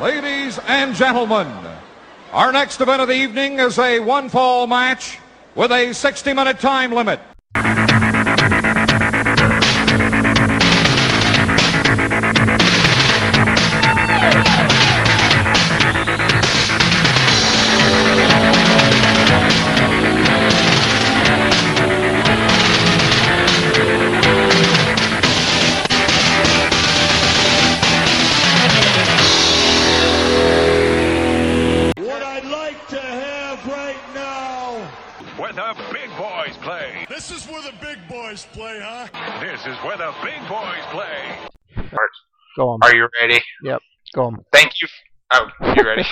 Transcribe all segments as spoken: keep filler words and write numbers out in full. Ladies and gentlemen, our next event of the evening is a one-fall match with a sixty-minute time limit. Where the big boys play. Go on. Are you ready? Yep. Go on. Thank you. F- oh, you ready?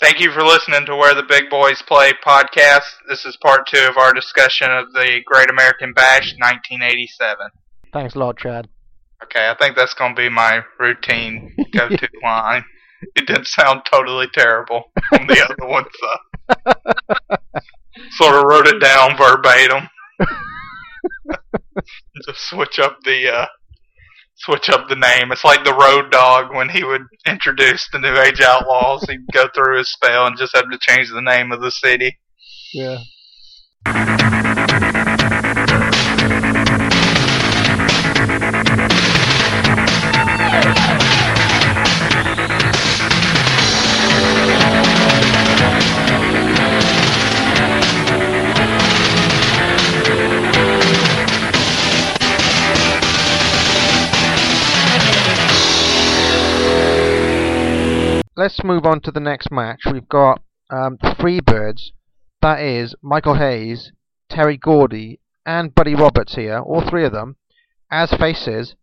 Thank you for listening to Where the Big Boys Play podcast. This is part two of our discussion of the Great American Bash, nineteen eighty-seven. Thanks a lot, Chad. Okay, I think that's going to be my routine go-to line. It didn't sound totally terrible on the other one, so sort of wrote it down verbatim. Just switch up the uh, switch up the name. It's like the Road Dog when he would introduce the New Age Outlaws. He'd go through his spell and just have to change the name of the city. Yeah. Let's move on to the next match. We've got um, Freebirds. That is Michael Hayes, Terry Gordy, and Buddy Roberts here, all three of them, as faces,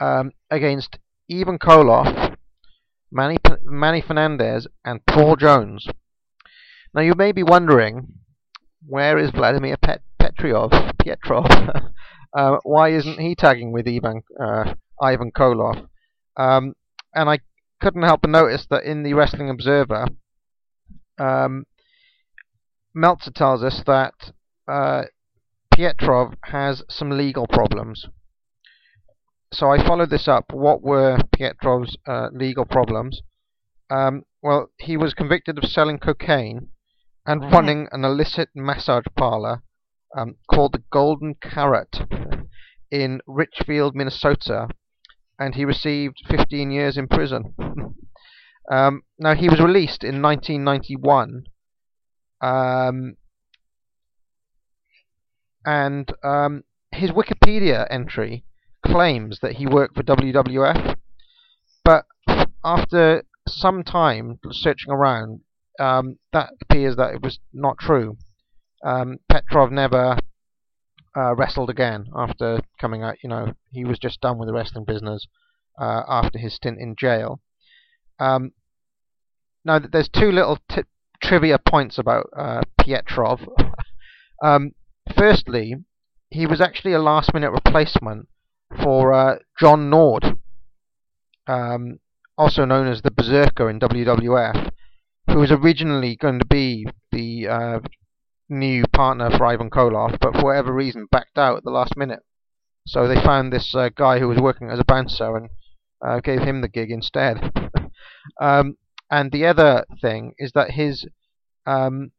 um, against Ivan Koloff, Manny, Manny Fernandez, and Paul Jones. Now you may be wondering, where is Vladimir Pet- Petriov? Pietrov? uh, why isn't he tagging with Ivan uh, Ivan Koloff? Um, and I. Couldn't help but notice that in the Wrestling Observer, um, Meltzer tells us that uh, Pietrov has some legal problems. So I followed this up. What were Pietrov's uh, legal problems? Um, well, he was convicted of selling cocaine and mm-hmm. running an illicit massage parlor um, called the Golden Carrot in Richfield, Minnesota. And he received fifteen years in prison. um, now, he was released in nineteen ninety-one. Um, and um, his Wikipedia entry claims that he worked for W W F. But after some time searching around, um, that appears that it was not true. Um, Petrov never... Uh, wrestled again after coming out. You know, he was just done with the wrestling business uh, after his stint in jail. Um, now, there's two little t- trivia points about uh, Pietrov. um, firstly, he was actually a last-minute replacement for uh, John Nord, um, also known as the Berserker in W W F, who was originally going to be the uh, new partner for Ivan Koloff, but for whatever reason backed out at the last minute. So they found this uh, guy who was working as a bouncer and uh, gave him the gig instead. um, and the other thing is that his um,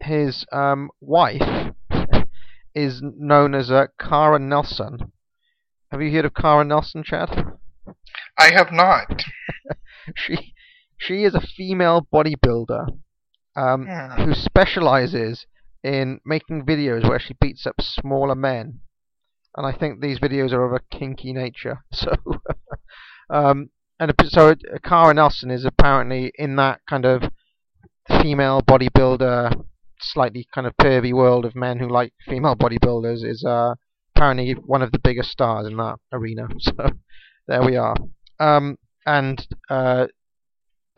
his um, wife is known as uh, Kara Nelson. Have you heard of Kara Nelson, Chad? I have not. she she is a female bodybuilder. Um, yeah. Who specializes in making videos where she beats up smaller men, and I think these videos are of a kinky nature. So, um, and so Kara Nelson is apparently in that kind of female bodybuilder, slightly kind of pervy world of men who like female bodybuilders. Is uh, apparently one of the biggest stars in that arena. So, there we are. Um, and uh,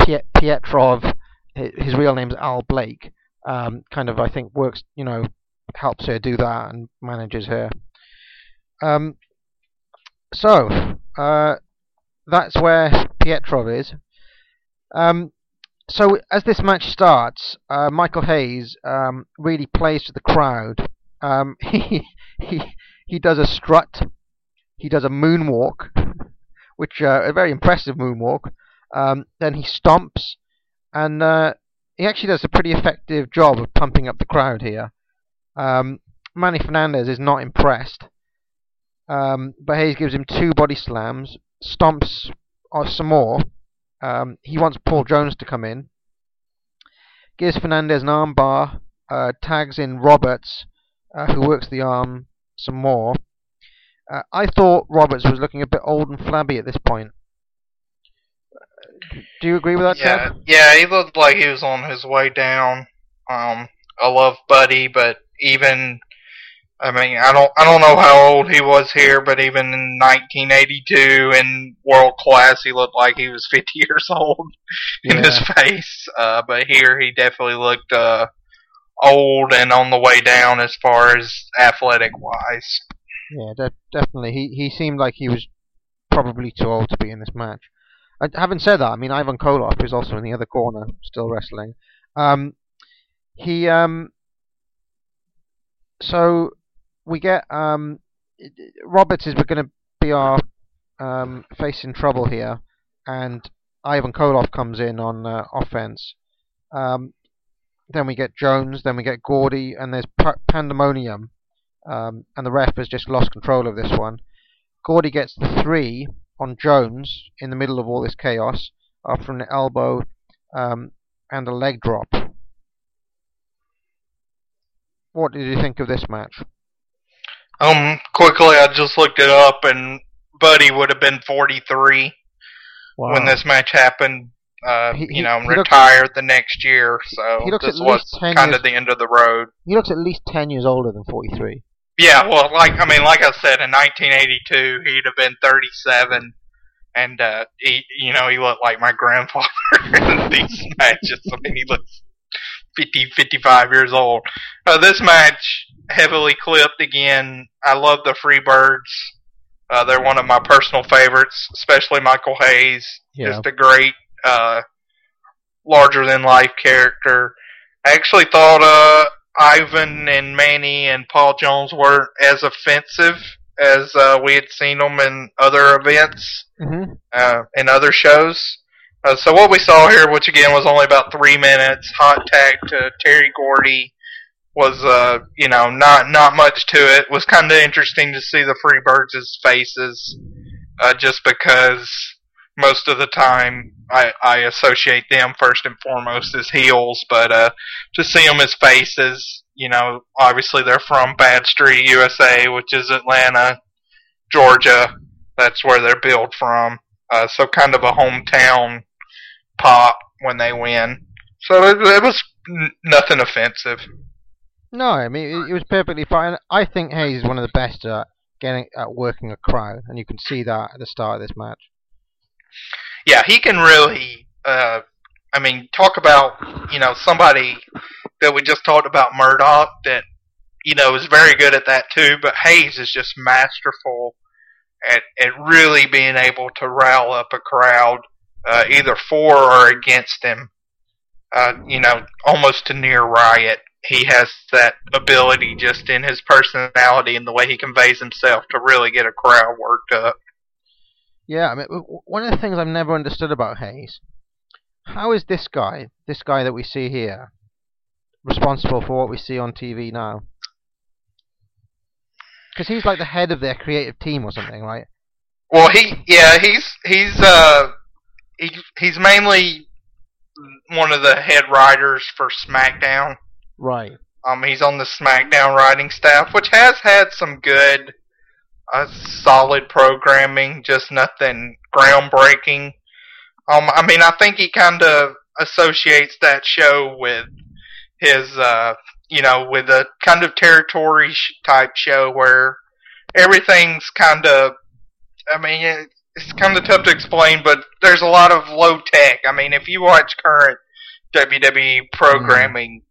Piet- Pietrov. His real name's Al Blake. Um, kind of, I think, works, you know, helps her do that and manages her. Um, so, uh, that's where Pietrov is. Um, so, as this match starts, uh, Michael Hayes um, really plays to the crowd. Um, he, he, he does a strut, he does a moonwalk, which uh, a very impressive moonwalk. Um, then he stomps, and uh, he actually does a pretty effective job of pumping up the crowd here. Um, Manny Fernandez is not impressed, um, but Hayes gives him two body slams, stomps uh, some more. Um, he wants Paul Jones to come in, gives Fernandez an arm bar, uh, tags in Roberts, uh, who works the arm some more. Uh, I thought Roberts was looking a bit old and flabby at this point. Do you agree with that, yeah, Ted? Yeah, he looked like he was on his way down. Um, I love Buddy, but even, I mean, I don't, I don't know how old he was here, but even in nineteen eighty-two in World Class, he looked like he was fifty years old in yeah. his face. Uh, but here, he definitely looked uh, old and on the way down as far as athletic wise. Yeah, de- definitely. He he seemed like he was probably too old to be in this match. Uh, having said that, I mean, Ivan Koloff is also in the other corner, still wrestling. Um, he um. So we get um. Roberts is going to be our um facing trouble here, and Ivan Koloff comes in on uh, offense. Um, then we get Jones, then we get Gordy, and there's pa- pandemonium. Um, and the ref has just lost control of this one. Gordy gets the three on Jones in the middle of all this chaos after an elbow um, and a leg drop. What did you think of this match? Um, quickly, I just looked it up, and Buddy would have been forty-three wow. when this match happened. Uh, he, you know, he retired looks, the next year, so this was kind of the end of the road. He looks at least ten years older than forty-three. Yeah, well, like I mean, like I said, in nineteen eighty-two, he'd have been thirty-seven, and uh, he, you know, he looked like my grandfather in these matches. I mean, he looks fifty, fifty-five years old. Uh, this match heavily clipped again. I love the Freebirds. Uh, they're one of my personal favorites, especially Michael Hayes. Yeah. Just a great, uh, larger-than-life character. I actually thought uh, Ivan and Manny and Paul Jones weren't as offensive as uh, we had seen them in other events mm-hmm. uh, and other shows. Uh, so what we saw here, which again was only about three minutes, hot tag to Terry Gordy was, uh, you know, not not much to it. It was kind of interesting to see the Freebirds' faces uh, just because most of the time I, I associate them first and foremost as heels, but uh, to see them as faces, you know, obviously they're from Bad Street, U S A, which is Atlanta, Georgia. That's where they're billed from. Uh, so kind of a hometown pop when they win. So it, it was n- nothing offensive. No, I mean, it, it was perfectly fine. I think Hayes is one of the best at, getting, at working a crowd, and you can see that at the start of this match. Yeah, he can really, uh, I mean, talk about, you know, somebody that we just talked about, Murdoch, that, you know, is very good at that too, but Hayes is just masterful at, at really being able to rile up a crowd, uh, either for or against him, uh, you know, almost to near riot. He has that ability just in his personality and the way he conveys himself to really get a crowd worked up. Yeah, I mean, one of the things I've never understood about Hayes, how is this guy, this guy that we see here, responsible for what we see on T V now? Because he's like the head of their creative team or something, right? Well, he, yeah, he's he's uh, he, he's mainly one of the head writers for SmackDown. Right. Um, he's on the SmackDown writing staff, which has had some good, Uh, solid programming, just nothing groundbreaking. Um, I mean, I think he kind of associates that show with his, uh, you know, with a kind of territory sh- type show where everything's kind of, I mean, it, it's kind of tough to explain, but there's a lot of low tech. I mean, if you watch current W W E programming, mm-hmm.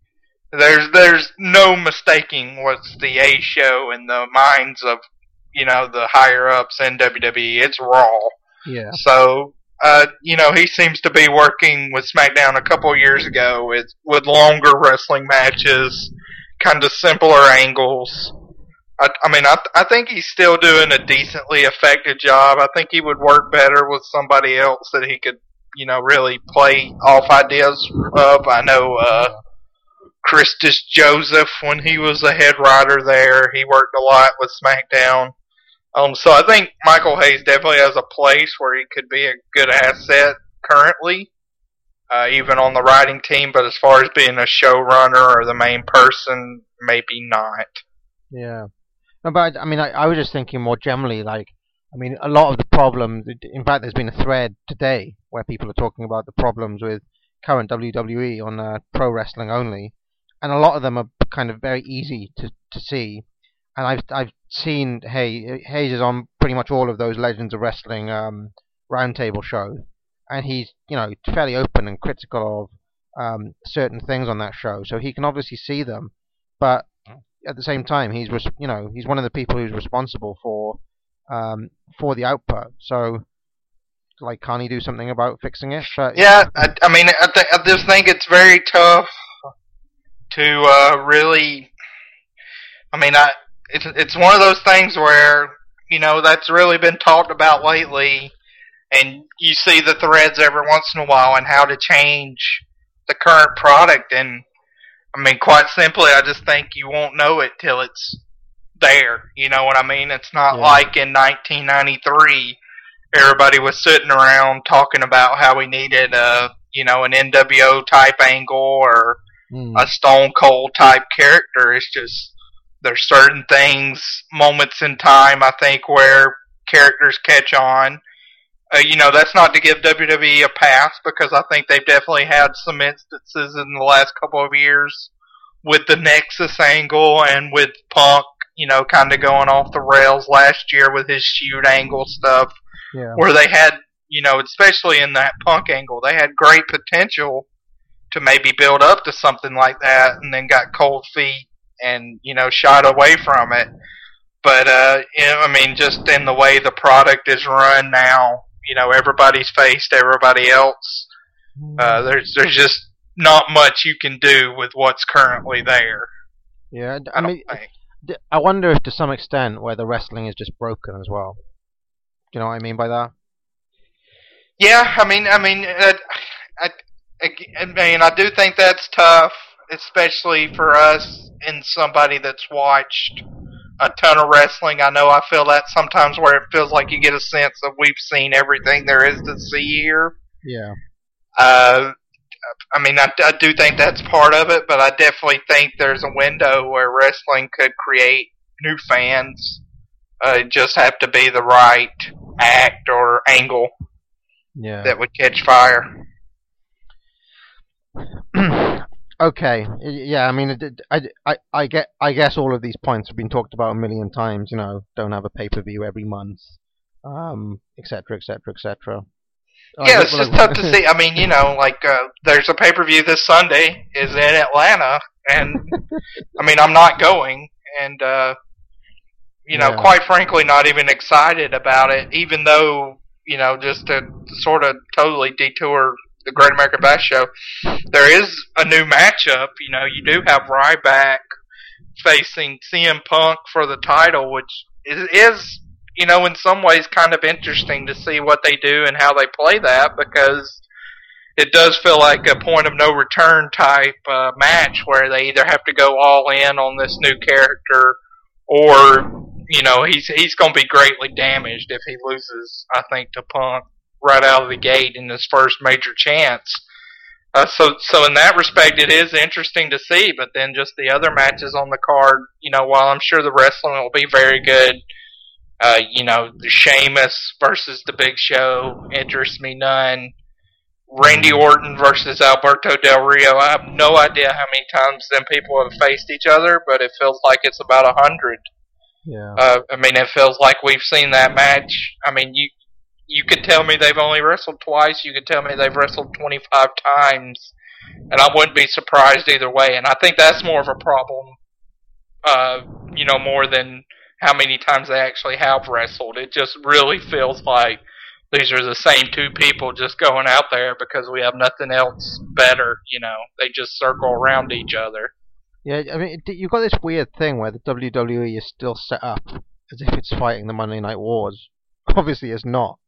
there's there's no mistaking what's the A show in the minds of, you know, the higher-ups in W W E. It's raw. Yeah. So, uh, you know, he seems to be working with SmackDown a couple years ago with, with longer wrestling matches, kind of simpler angles. I, I mean, I th- I think he's still doing a decently effective job. I think he would work better with somebody else that he could, you know, really play off ideas of. I know uh, Christus Joseph, when he was a head writer there, he worked a lot with SmackDown. Um, so I think Michael Hayes definitely has a place where he could be a good asset currently, uh, even on the writing team. But as far as being a showrunner or the main person, maybe not. Yeah. No, but I mean, I, I was just thinking more generally, like, I mean, a lot of the problems, in fact, there's been a thread today where people are talking about the problems with current W W E on uh, pro wrestling only, and a lot of them are kind of very easy to, to see, and I've I've seen Hayes, Hayes is on pretty much all of those Legends of Wrestling um, roundtable shows, and he's, you know, fairly open and critical of um, certain things on that show, so he can obviously see them, but at the same time, he's you know he's one of the people who's responsible for um, for the output. So, like, can't he do something about fixing it? But, yeah, yeah. I, I mean, I, th- I just think it's very tough to uh, really. I mean, I it's it's one of those things where, you know, that's really been talked about lately, and you see the threads every once in a while on how to change the current product. And I mean, quite simply, I just think you won't know it till it's there. You know what I mean? It's not yeah. like in nineteen ninety-three, everybody was sitting around talking about how we needed a, you know, an N W O type angle or mm. a Stone Cold type character. It's just there's certain things, moments in time, I think, where characters catch on. Uh, you know, that's not to give W W E a pass, because I think they've definitely had some instances in the last couple of years with the Nexus angle and with Punk, you know, kind of going off the rails last year with his shoot angle stuff, yeah. where they had, you know, especially in that Punk angle, they had great potential to maybe build up to something like that and then got cold feet and, you know, shot away from it. But, uh, you know, I mean, just in the way the product is run now, you know, everybody's faced everybody else. Uh, there's there's just not much you can do with what's currently there. Yeah, I, I mean, think. I wonder if to some extent where the wrestling is just broken as well. Do you know what I mean by that? Yeah, I mean, I mean, I, I, I mean, I do think that's tough, especially for us and somebody that's watched a ton of wrestling. I know I feel that sometimes, where it feels like you get a sense of we've seen everything there is to see here. Yeah. Uh, I mean, I, I do think that's part of it, but I definitely think there's a window where wrestling could create new fans. Uh, it just have to be the right act or angle yeah. that would catch fire. Okay. Yeah, I mean, I, I, I, get, I guess all of these points have been talked about a million times. You know, don't have a pay-per-view every month, um, et cetera, et cetera, et cetera. Oh, yeah, it's just tough to see. I mean, you know, like, uh, there's a pay-per-view this Sunday is in Atlanta, and, I mean, I'm not going, and, uh, you know, yeah. quite frankly, not even excited about it, even though, you know, just to sort of totally detour the Great American Bash show, there is a new matchup. You know, you do have Ryback facing C M Punk for the title, which is, is, you know, in some ways kind of interesting to see what they do and how they play that, because it does feel like a point of no return type uh, match where they either have to go all in on this new character or, you know, he's he's going to be greatly damaged if he loses, I think, to Punk right out of the gate in his first major chance. Uh, so so in that respect, it is interesting to see, but then just the other matches on the card, you know, while I'm sure the wrestling will be very good, uh, you know, Sheamus versus The Big Show interests me none. Randy Orton versus Alberto Del Rio, I have no idea how many times them people have faced each other, but it feels like it's about a hundred. Yeah. Uh, I mean, it feels like we've seen that match. I mean, you You could tell me they've only wrestled twice. You could tell me they've wrestled twenty-five times, and I wouldn't be surprised either way. And I think that's more of a problem, uh, you know, more than how many times they actually have wrestled. It just really feels like these are the same two people just going out there because we have nothing else better, you know. They just circle around each other. Yeah, I mean, you've got this weird thing where the W W E is still set up as if it's fighting the Monday Night Wars. Obviously, it's not.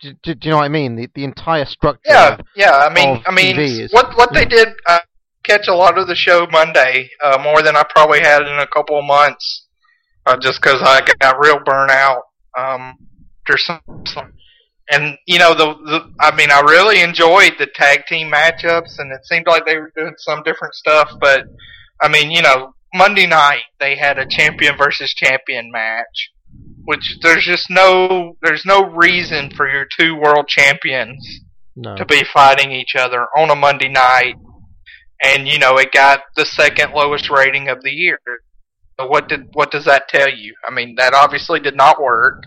Do, do, do you know what I mean? The the entire structure. Yeah, yeah. I mean, I mean, is, what what they did. I catch a lot of the show Monday, uh, more than I probably had in a couple of months, uh, just because I got real burnt out. Um, after some, some, and you know, the, the I mean, I really enjoyed the tag team matchups, and it seemed like they were doing some different stuff, but. I mean, you know, Monday night they had a champion versus champion match, which there's just no there's no reason for your two world champions no. to be fighting each other on a Monday night, and you know it got the second lowest rating of the year. So what did what does that tell you? I mean, that obviously did not work.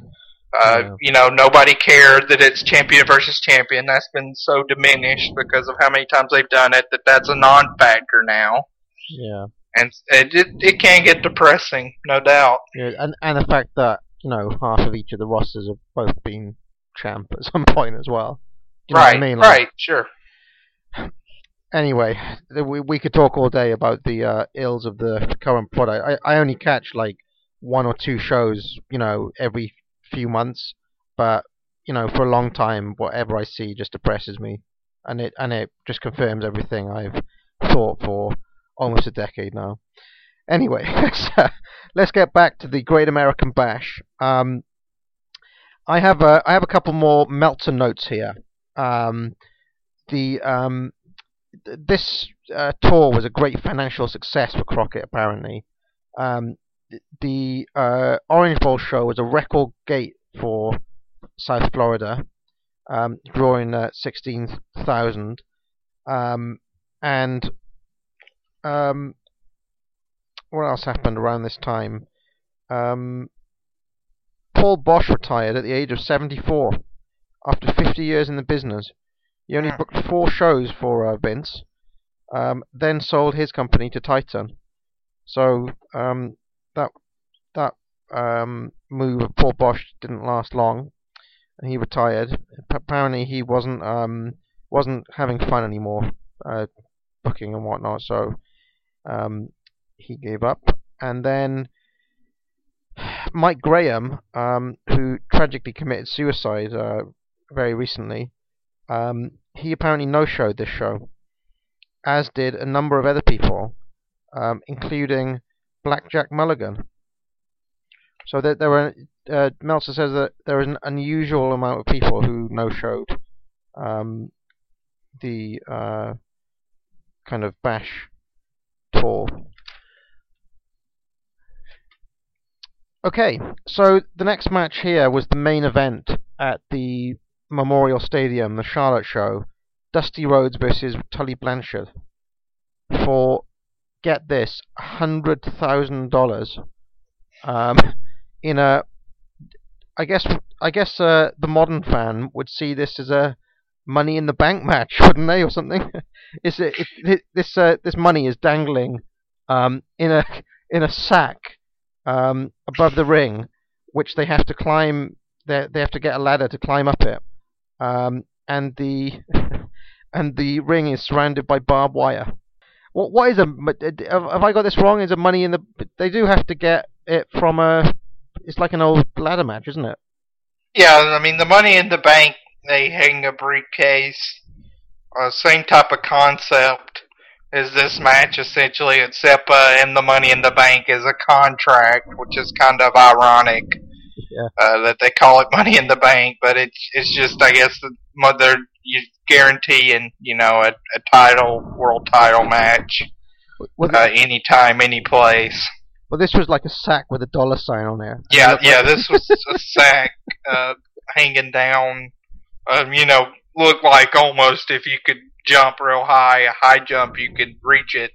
Uh, no. You know, nobody cared that it's champion versus champion. That's been so diminished because of how many times they've done it that that's a non-factor now. Yeah, and it, it it can get depressing, no doubt. Yeah, and and the fact that you know half of each of the rosters have both been champ at some point as well. Do you right, know what I mean? Like, right, sure. Anyway, we we could talk all day about the uh, ills of the current product. I I only catch like one or two shows, you know, every few months. But you know, for a long time, whatever I see just depresses me, and it and it just confirms everything I've thought for. Almost a decade now. Anyway, let's, uh, let's get back to the Great American Bash. Um, I have a I have a couple more Meltzer notes here. Um, the um, th- this uh, tour was a great financial success for Crockett. Apparently, um, th- the uh, Orange Bowl show was a record gate for South Florida, um, drawing uh, sixteen thousand, um, and Um, what else happened around this time? Um, Paul Bosch retired at the age of seventy-four after fifty years in the business. He only booked four shows for uh, Vince, um, then sold his company to Titan. So um, that that um, move of Paul Bosch didn't last long, and he retired. Apparently, he wasn't um, wasn't having fun anymore, uh, booking and whatnot. So. Um, he gave up, and then Mike Graham, um, who tragically committed suicide uh, very recently, um, he apparently no-showed this show, as did a number of other people, um, including Blackjack Mulligan. So that there were, uh, Meltzer says that there was an unusual amount of people who no-showed um, the uh, kind of bash. Okay, so the next match here was the main event at the Memorial Stadium, the Charlotte show, Dusty Rhodes versus Tully Blanchard for, get this, one hundred thousand dollars um, in a, I guess, I guess uh, the modern fan would see this as a Money in the Bank match, wouldn't they, or something? It's a, it, it, this uh, this money is dangling um, in a in a sack um, above the ring, which they have to climb. They they have to get a ladder to climb up it, um, and the and the ring is surrounded by barbed wire. What what is a? Have I got this wrong? Is a money in the? They do have to get it from a. It's like an old ladder match, isn't it? Yeah, I mean the Money in the Bank. They hang a briefcase. Uh, same type of concept as this match, essentially, except uh, in the Money in the Bank is a contract, which is kind of ironic yeah. uh, that they call it Money in the Bank. But it's it's just, I guess, the mother you guaranteeing, you know, a, a title, world title match, well, uh, any time, any place. Well, this was like a sack with a dollar sign on it. Yeah, yeah, like this was a sack uh, hanging down. Um, you know, look like almost if you could jump real high, a high jump, you could reach it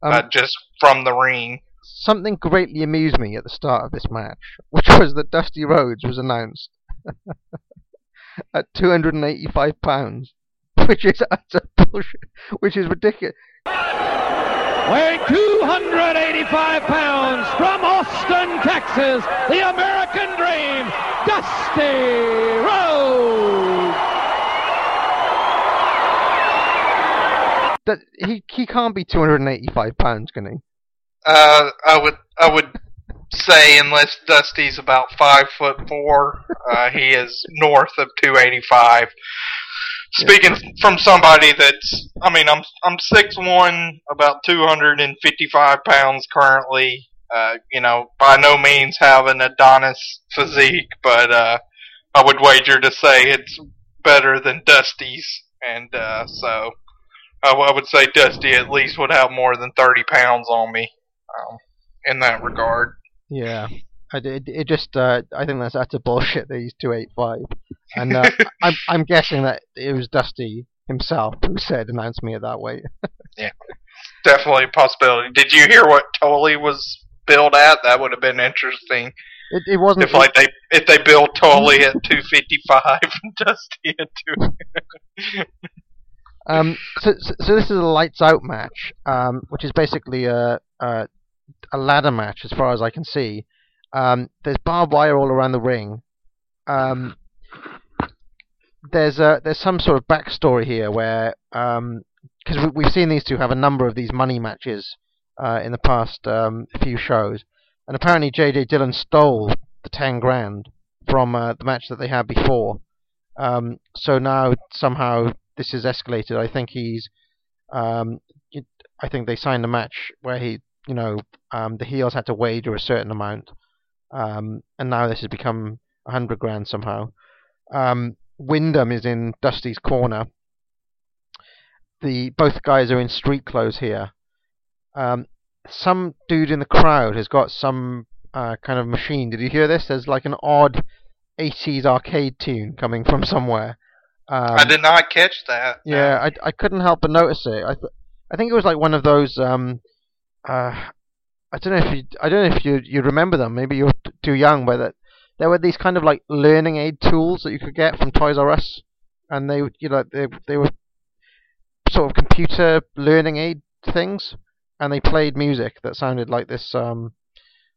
um, uh, just from the ring. Something greatly amused me at the start of this match, which was that Dusty Rhodes was announced at two hundred eighty-five pounds, which is utter bullshit, which is ridiculous. Weighing two hundred eighty-five pounds from Austin, Texas, the American Dream, Dusty Rhodes. That he he can't be two hundred eighty-five pounds, can he? Uh, I would I would say unless Dusty's about five foot four, uh, he is north of two eighty-five. Speaking yeah. from somebody that's, I mean, I'm I'm six one, about two hundred fifty-five pounds currently. Uh, you know, by no means have an Adonis physique, but uh, I would wager to say it's better than Dusty's, and uh, so I, w- I would say Dusty at least would have more than thirty pounds on me um, in that regard. Yeah, I it, it just uh, I think that's utter bullshit that he's two eighty-five, and uh, I'm I'm guessing that it was Dusty himself who said announce me at that weight. Yeah, definitely a possibility. Did you hear what Tully was billed at? That would have been interesting. It, it wasn't if like they if they billed Tully at two fifty-five and Dusty at two. um. So, so so this is a lights out match, um, which is basically a a, a ladder match as far as I can see. Um, there's barbed wire all around the ring. Um, there's a there's some sort of backstory here where um because we, we've seen these two have a number of these money matches uh, in the past um, few shows, and apparently J J. Dillon stole the ten grand from uh, the match that they had before. Um, so now somehow this is escalated. I think he's um it, I think they signed a match where he you know um the heels had to wager a certain amount. Um, and now this has become a hundred grand somehow. Um, Wyndham is in Dusty's corner. The both guys are in street clothes here. Um, some dude in the crowd has got some uh, kind of machine. Did you hear this? There's like an odd eighties arcade tune coming from somewhere. Um, I did not catch that. Yeah, I, I couldn't help but notice it. I th- I think it was like one of those. Um, uh, I don't know if you I don't know if you you remember them. Maybe you're t- too young. But that, there were these kind of like learning aid tools that you could get from Toys R Us, and they you know they they were sort of computer learning aid things, and they played music that sounded like this um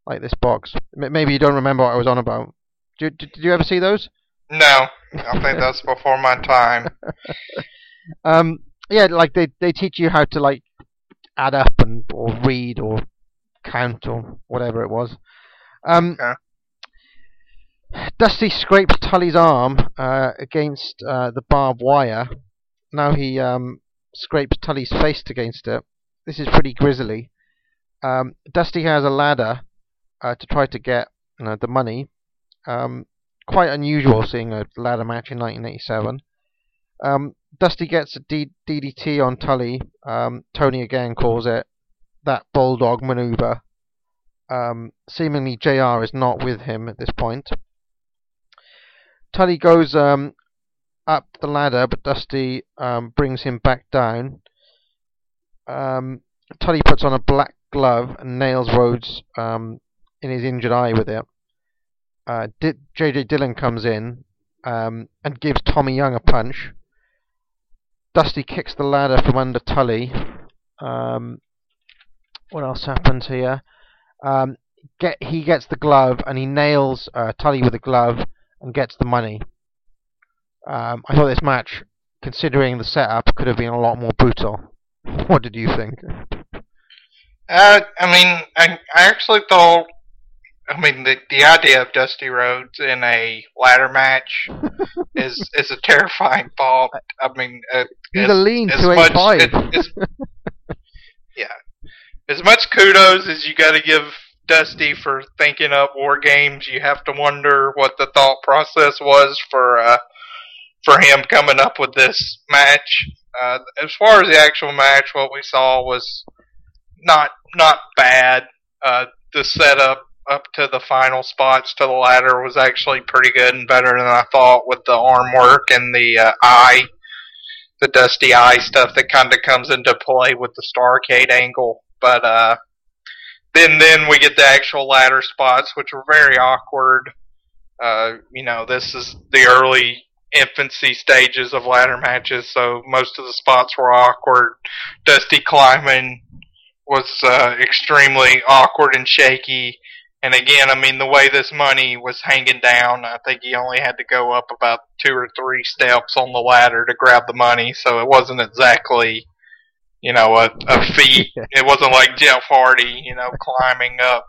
like this box. M- maybe you don't remember what I was on about. Did did, did you ever see those? No, I think that's before my time. um, yeah, like they they teach you how to like add up and or read or count or whatever it was. Um, okay. Dusty scrapes Tully's arm uh, against uh, the barbed wire. Now he um, scrapes Tully's face against it. This is pretty grisly. Um, Dusty has a ladder uh, to try to get you know, the money. Um, quite unusual seeing a ladder match in nineteen eighty-seven. Um, Dusty gets a D- DDT on Tully. Um, Tony again calls it that bulldog maneuver. Um, seemingly J R is not with him at this point. Tully goes um, up the ladder, but Dusty um, brings him back down. Um, Tully puts on a black glove and nails Rhodes um, in his injured eye with it. Uh, D- J J. Dillon comes in um, and gives Tommy Young a punch. Dusty kicks the ladder from under Tully. Um, what else happens here? Um, get he gets the glove and he nails uh, Tully with the glove and gets the money. Um, I thought this match, considering the setup, could have been a lot more brutal. What did you think? Uh, I mean, I, I actually thought. I mean, the the idea of Dusty Rhodes in a ladder match is is a terrifying thought. I mean, uh, he's as, a lean two eighty-five. Yeah. As much kudos as you got to give Dusty for thinking up War Games, you have to wonder what the thought process was for uh, for him coming up with this match. Uh, as far as the actual match, what we saw was not not bad. Uh, the setup up to the final spots to the ladder was actually pretty good and better than I thought, with the arm work and the uh, eye, the Dusty eye stuff that kind of comes into play with the Starcade angle. But uh, then then we get the actual ladder spots, which were very awkward. Uh, you know, this is the early infancy stages of ladder matches, so most of the spots were awkward. Dusty climbing was uh, extremely awkward and shaky. And again, I mean, the way this money was hanging down, I think he only had to go up about two or three steps on the ladder to grab the money, so it wasn't exactly you know, a, a feat. It wasn't like Jeff Hardy, you know, climbing up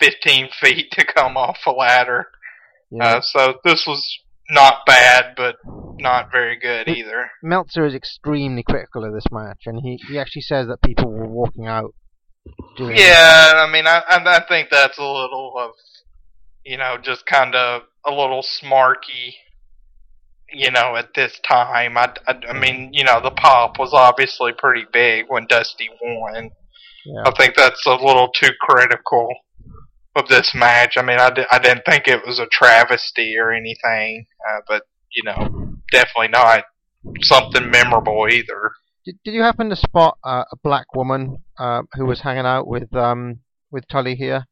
fifteen feet to come off a ladder. Yeah. Uh, so this was not bad, but not very good either. Meltzer is extremely critical of this match, and he, he actually says that people were walking out doing Yeah, that. I mean, I, I think that's a little of, you know, just kind of a little smarky, you know, at this time. I, I, I mean, you know, the pop was obviously pretty big when Dusty won. Yeah. I think that's a little too critical of this match. I mean, I, di- I didn't think it was a travesty or anything, uh, but, you know, definitely not something memorable either. Did, did you happen to spot uh, a black woman uh, who was hanging out with um with Tully here?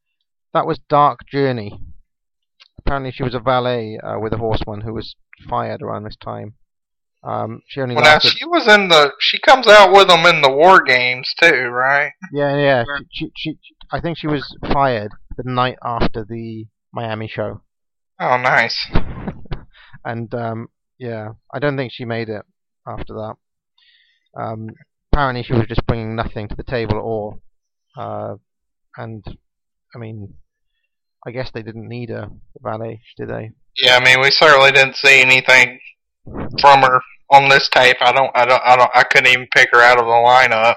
That was Dark Journey. Apparently she was a valet uh, with a horseman who was fired around this time. Um, she only well, now she was in the. She comes out with them in the War Games too, right? Yeah, yeah. She, she, she, I think she was fired the night after the Miami show. Oh, nice. And um, yeah, I don't think she made it after that. Um, apparently, she was just bringing nothing to the table at all. Uh, and I mean, I guess they didn't need a valet, did they? Yeah, I mean, we certainly didn't see anything from her on this tape. I don't, I don't, I don't, I couldn't even pick her out of the lineup.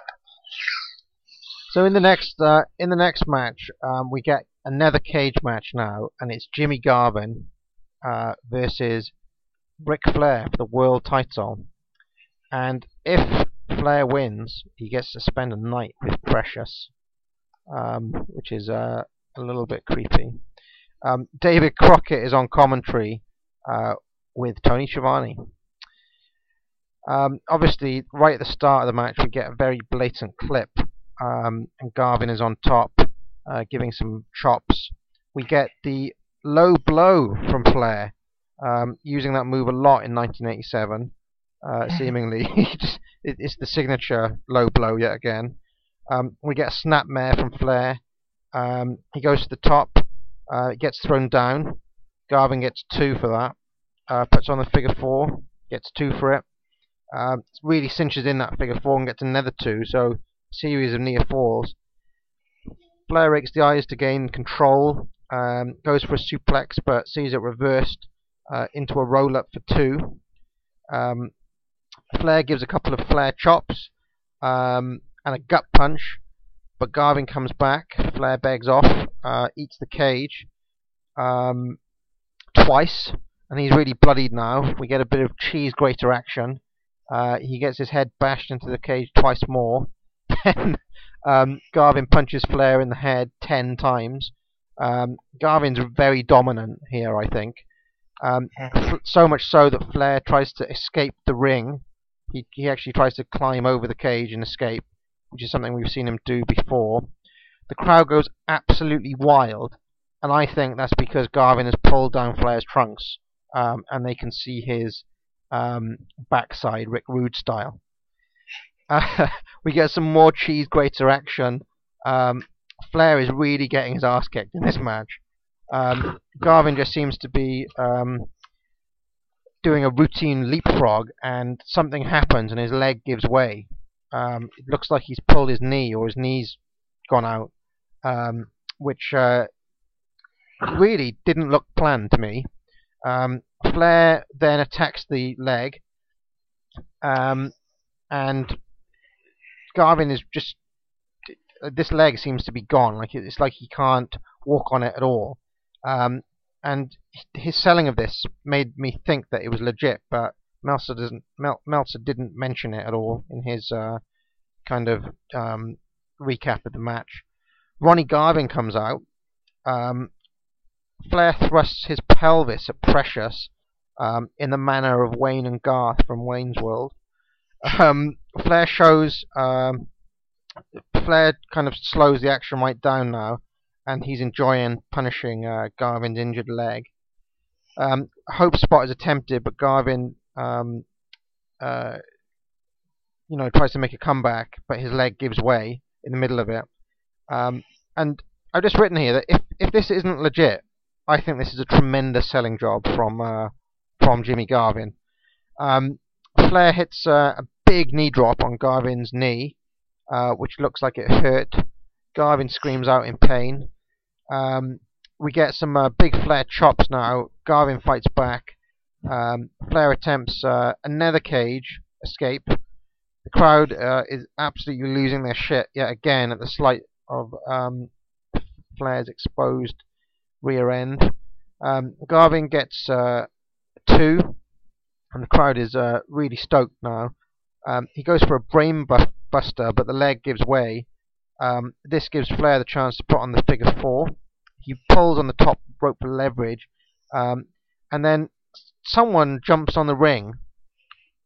So in the next, uh, in the next match, um, we get another cage match now, and it's Jimmy Garvin uh, versus Ric Flair for the world title. And if Flair wins, he gets to spend a night with Precious, um, which is uh, a little bit creepy. Um, David Crockett is on commentary. Uh, with Tony Schiavone. Um, obviously, right at the start of the match, we get a very blatant clip, um, and Garvin is on top, uh, giving some chops. We get the low blow from Flair, um, using that move a lot in nineteen eighty-seven, uh, seemingly. It's the signature low blow yet again. Um, we get a snapmare from Flair. Um, he goes to the top, uh, gets thrown down. Garvin gets two for that. Uh, puts on the figure four, gets two for it. Um, really cinches in that figure four and gets another two. So series of near falls. Flair rakes the eyes to gain control. Um, goes for a suplex, but sees it reversed uh, into a roll up for two. Um, Flair gives a couple of Flair chops um, and a gut punch, but Garvin comes back. Flair begs off, uh, eats the cage um, twice. And he's really bloodied now. We get a bit of cheese grater action. Uh, he gets his head bashed into the cage twice more. Then um, Garvin punches Flair in the head ten times. Um, Garvin's very dominant here, I think. Um, so much so that Flair tries to escape the ring. He, he actually tries to climb over the cage and escape, which is something we've seen him do before. The crowd goes absolutely wild. And I think that's because Garvin has pulled down Flair's trunks. Um, and they can see his um, backside, Rick Rude style. Uh, we get some more cheese grater action. Um, Flair is really getting his ass kicked in this match. Um, Garvin just seems to be um, doing a routine leapfrog, and something happens, and his leg gives way. Um, it looks like he's pulled his knee, or his knee's gone out, um, which uh, really didn't look planned to me. Um, Flair then attacks the leg, um, and Garvin is just, this leg seems to be gone, like it's like he can't walk on it at all, um, and his selling of this made me think that it was legit, but Meltzer doesn't, Mel- Meltzer didn't mention it at all in his uh, kind of um, recap of the match. Ronnie Garvin comes out, um, Flair thrusts his pelvis at Precious um, in the manner of Wayne and Garth from Wayne's World. Um, Flair shows... Um, Flair kind of slows the action right down now, and he's enjoying punishing uh, Garvin's injured leg. Um, Hope Spot is attempted, but Garvin um, uh, you know, tries to make a comeback, but his leg gives way in the middle of it. Um, and I've just written here that if, if this isn't legit, I think this is a tremendous selling job from uh, from Jimmy Garvin. Um, Flair hits uh, a big knee drop on Garvin's knee, uh, which looks like it hurt. Garvin screams out in pain. Um, we get some uh, big Flair chops now. Garvin fights back. Um, Flair attempts uh, another cage escape. The crowd uh, is absolutely losing their shit yet again at the slight of um, Flair's exposed rear end. Um, Garvin gets uh, two, and the crowd is uh, really stoked now. Um, he goes for a brain bu- buster, but the leg gives way. Um, this gives Flair the chance to put on the figure four. He pulls on the top rope for leverage, um, and then someone jumps on the ring.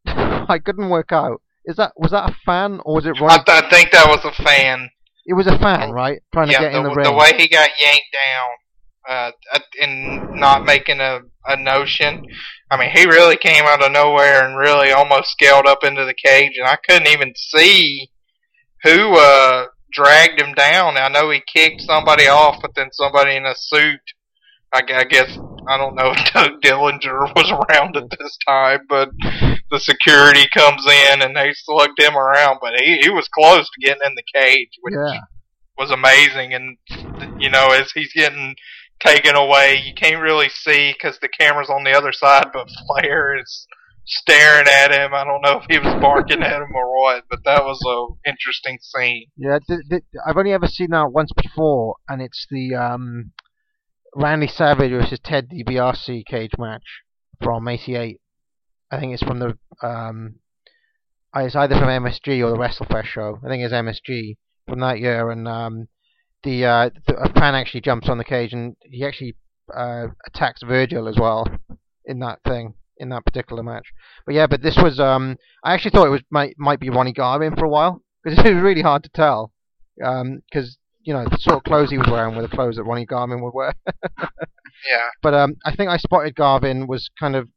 I couldn't work out. Is that was that a fan or was it Ronnie? I, th- I think that was a fan. It was a fan, right? Trying yeah, to get the, in the ring. The way he got yanked down, uh, and not making a, a notion. I mean, he really came out of nowhere and really almost scaled up into the cage, and I couldn't even see who uh, dragged him down. I know he kicked somebody off, but then somebody in a suit. I, I guess I don't know if Doug Dillinger was around at this time, but the security comes in and they slugged him around, but he, he was close to getting in the cage, which yeah. was amazing. And, you know, as he's getting taken away, you can't really see because the camera's on the other side, but Flair is staring at him. I don't know if he was barking at him or what, but that was an interesting scene. Yeah, th- th- I've only ever seen that once before, and it's the um, Randy Savage versus Ted DiBiase cage match from eighty-eight. I think it's from the, um, it's either from M S G or the WrestleFest show. I think it's M S G from that year, and um, the, uh, the a fan actually jumps on the cage, and he actually uh, attacks Virgil as well in that thing, in that particular match. But yeah, but this was, um, I actually thought it was might might be Ronnie Garvin for a while, because it was really hard to tell, because um, you know, the sort of clothes he was wearing were the clothes that Ronnie Garvin would wear. Yeah. But um, I think I spotted Garvin was kind of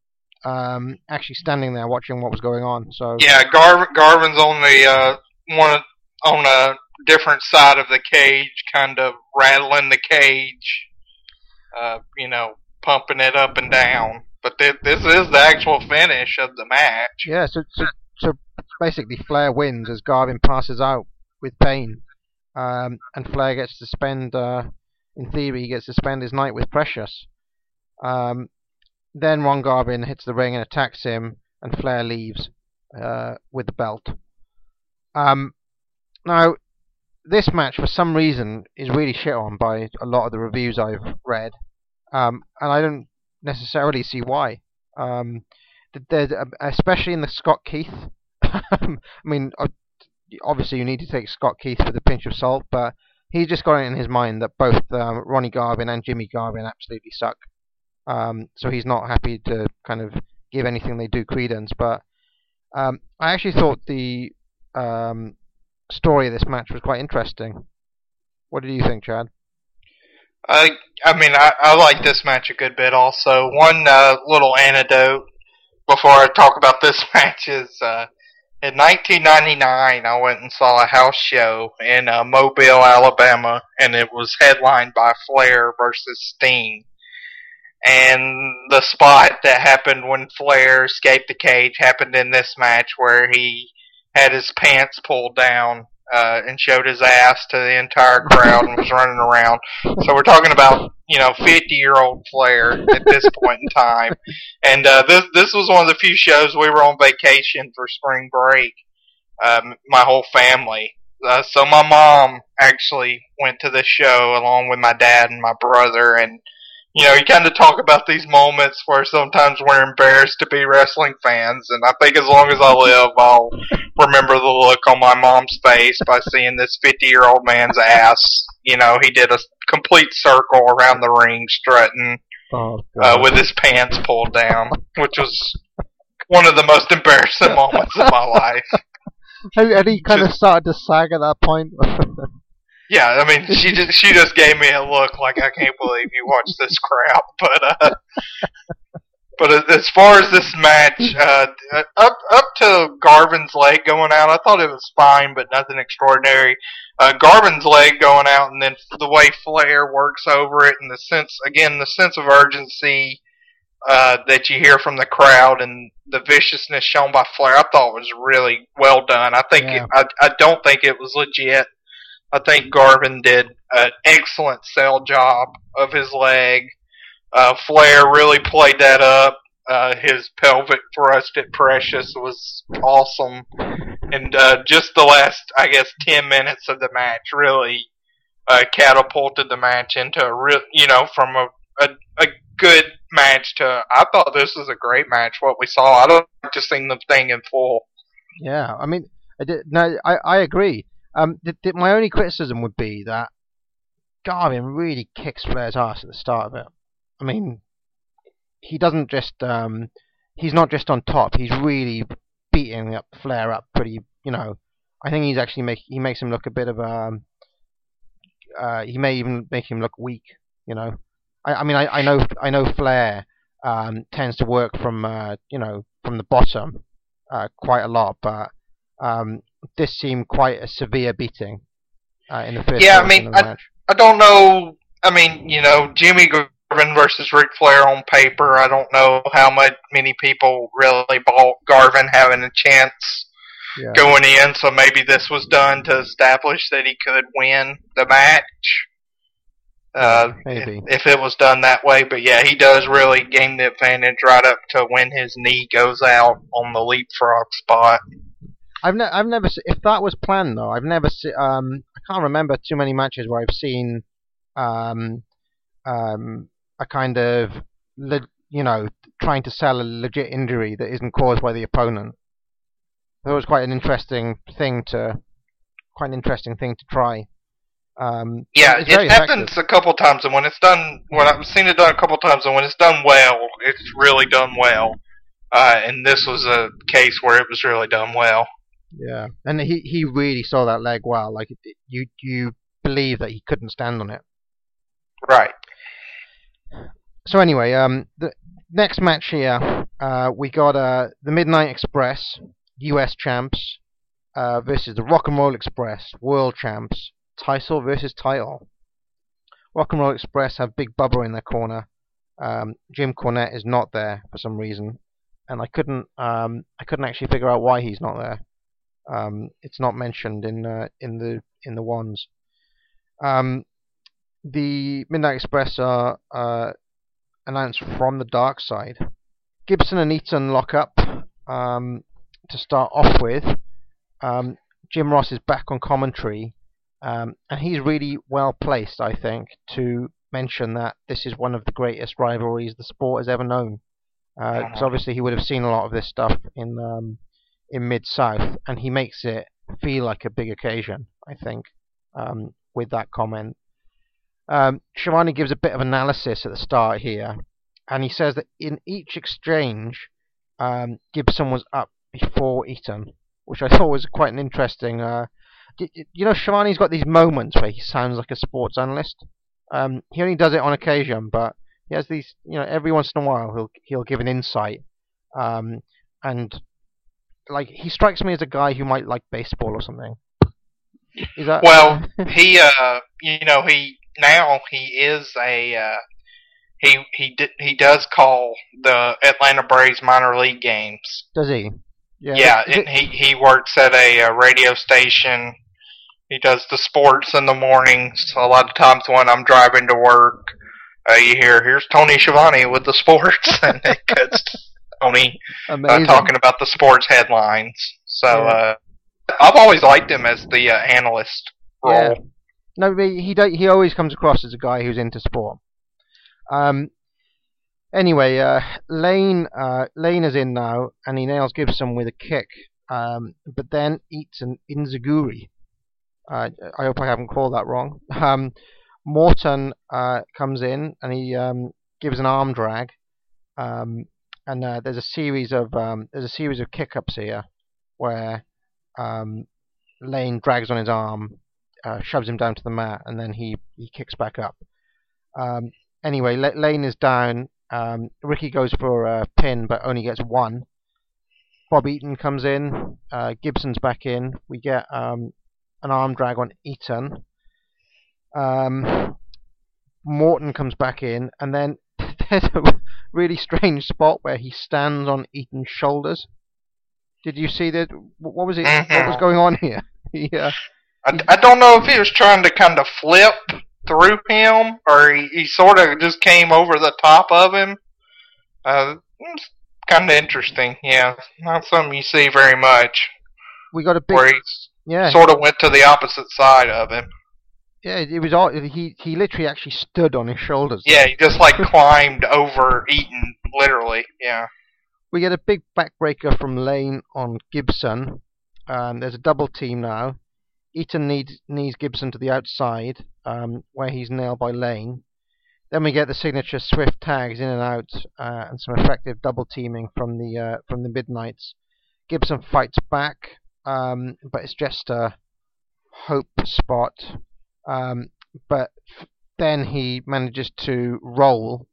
um, actually standing there watching what was going on. So yeah, Gar- Garvin's on the uh, one on a different side of the cage, kind of rattling the cage, uh, you know, pumping it up and down. But th- this is the actual finish of the match. Yeah. So so, so basically, Flair wins as Garvin passes out with pain. Um, and Flair gets to spend, uh, in theory, he gets to spend his night with Precious. Um, then Ron Garvin hits the ring and attacks him, and Flair leaves uh, with the belt. Um, now, this match, for some reason, is really shit on by a lot of the reviews I've read, um, and I don't necessarily see why. Um, especially in the Scott Keith. I mean... I, Obviously, you need to take Scott Keith with a pinch of salt, but he's just got it in his mind that both um, Ronnie Garvin and Jimmy Garvin absolutely suck. Um, so he's not happy to kind of give anything they do credence. But um, I actually thought the um, story of this match was quite interesting. What did you think, Chad? I I mean, I, I like this match a good bit also. One uh, little anecdote before I talk about this match is... Uh, In nineteen ninety-nine, I went and saw a house show in uh, Mobile, Alabama, and it was headlined by Flair versus Sting. And the spot that happened when Flair escaped the cage happened in this match, where he had his pants pulled down uh, and showed his ass to the entire crowd and was running around. So we're talking about, you know, fifty-year-old Flair at this point in time. And uh, this this was one of the few shows we were on vacation for spring break, um, my whole family. Uh, so my mom actually went to this show along with my dad and my brother. And, you know, you kind of talk about these moments where sometimes we're embarrassed to be wrestling fans. And I think as long as I live, I'll remember the look on my mom's face by seeing this fifty-year-old man's ass. You know, he did a complete circle around the ring, strutting oh, uh, with his pants pulled down, which was one of the most embarrassing moments of my life. And he kind just, of started to sag at that point. Yeah, I mean, she just she just gave me a look like, I can't believe you watched this crap. But uh, but as far as this match, uh, up up to Garvin's leg going out, I thought it was fine, but nothing extraordinary. Uh, Garvin's leg going out, and then the way Flair works over it, and the sense, again, the sense of urgency uh, that you hear from the crowd and the viciousness shown by Flair, I thought was really well done. I think yeah. it, I, I don't think it was legit. I think Garvin did an excellent sell job of his leg. Uh, Flair really played that up. Uh, his pelvic thrust at Precious was awesome. And uh, just the last, I guess, ten minutes of the match really uh, catapulted the match into a real, you know, from a, a, a good match to, I thought this was a great match, what we saw. I don't like to see the thing in full. Yeah, I mean, I did, no, I, I agree. Um, th- th- my only criticism would be that Garvin really kicks Flair's ass at the start of it. I mean, he doesn't just, um, he's not just on top, he's really beating up Flair up pretty, you know, I think he's actually, make, he makes him look a bit of a, uh, he may even make him look weak, you know. I, I mean, I, I know I know Flair um, tends to work from, uh, you know, from the bottom uh, quite a lot, but um, this seemed quite a severe beating uh, in the first yeah, I mean, I, I don't know, I mean, you know, Jimmy Garvin versus Ric Flair on paper, I don't know how much many people really bought Garvin having a chance yeah. going in, so maybe this was done to establish that he could win the match. Uh, Maybe. If, if it was done that way, but yeah, he does really gain the advantage right up to when his knee goes out on the leapfrog spot. I've ne- I've never se- if that was planned though. I've never se- um I can't remember too many matches where I've seen um um a kind of le- you know trying to sell a legit injury that isn't caused by the opponent. That was quite an interesting thing to quite an interesting thing to try. Um, yeah, it happens effective. a couple times, and when it's done, when I've seen it done a couple times, and when it's done well, it's really done well. Uh, and this was a case where it was really done well. Yeah, and he, he really saw that leg well. Like it, you you believe that he couldn't stand on it. Right. So anyway, um, the next match here, uh, we got uh the Midnight Express U S champs uh, versus the Rock and Roll Express world champs. Title versus title. Rock and Roll Express have Big Bubba in their corner. Um, Jim Cornette is not there for some reason, and I couldn't um, I couldn't actually figure out why he's not there. Um, it's not mentioned in uh, in the in the ones. Um, the Midnight Express are uh, announced from the dark side. Gibson and Eaton lock up um, to start off with. Um, Jim Ross is back on commentary. Um, and he's really well placed, I think, to mention that this is one of the greatest rivalries the sport has ever known. Uh, because obviously he would have seen a lot of this stuff in um, in Mid-South, and he makes it feel like a big occasion, I think, um, with that comment. Um, Schiavone gives a bit of analysis at the start here, and he says that in each exchange, um, Gibson was up before Eaton, which I thought was quite an interesting... Uh, You know, Shivani's got these moments where he sounds like a sports analyst. Um, he only does it on occasion, but he has these. You know, every once in a while he'll he'll give an insight, um, and like he strikes me as a guy who might like baseball or something. Is that well? he, uh, you know, he now he is a uh, he he di- he does call the Atlanta Braves minor league games. Does he? Yeah, yeah it, it, he he works at a, a radio station. He does the sports in the mornings. A lot of times when I'm driving to work, uh, you hear, here's Tony Schiavone with the sports, and it cuts Tony uh, talking about the sports headlines. So yeah. uh, I've always liked him as the uh, analyst role. Yeah. No, but he don't, he always comes across as a guy who's into sport. Um. Anyway, uh, Lane uh, Lane is in now, and he nails Gibson with a kick, um, but then eats an inziguri. Uh, I hope I haven't called that wrong. Um, Morton uh, comes in, and he um, gives an arm drag, um, and uh, there's a series of um, there's a series of kick-ups here, where um, Lane drags on his arm, uh, shoves him down to the mat, and then he, he kicks back up. Um, anyway, L- Lane is down. Um, Ricky goes for a pin, but only gets one. Bob Eaton comes in. Uh, Gibson's back in. We get um, an arm drag on Eaton. Um, Morton comes back in, and then there's a, really strange spot where he stands on Eaton's shoulders. Did you see that? What was it? Mm-hmm. What was going on here? Yeah. I, I don't know if he was trying to kind of flip through him, or he, he sort of just came over the top of him. Uh, it's kind of interesting, yeah. Not something you see very much. We got a big... Where he yeah. sort of went to the opposite side of him. Yeah, it was all, he, he literally actually stood on his shoulders. Yeah, he just like climbed over Eaton, literally, yeah. We get a big backbreaker from Lane on Gibson. Um, there's a double team now. Eaton needs, needs Gibson to the outside, um, where he's nailed by Lane. Then we get the signature swift tags in and out, uh, and some effective double teaming from the uh, from the Midnights. Gibson fights back, um, but it's just a hope spot. Um, but then he manages to roll.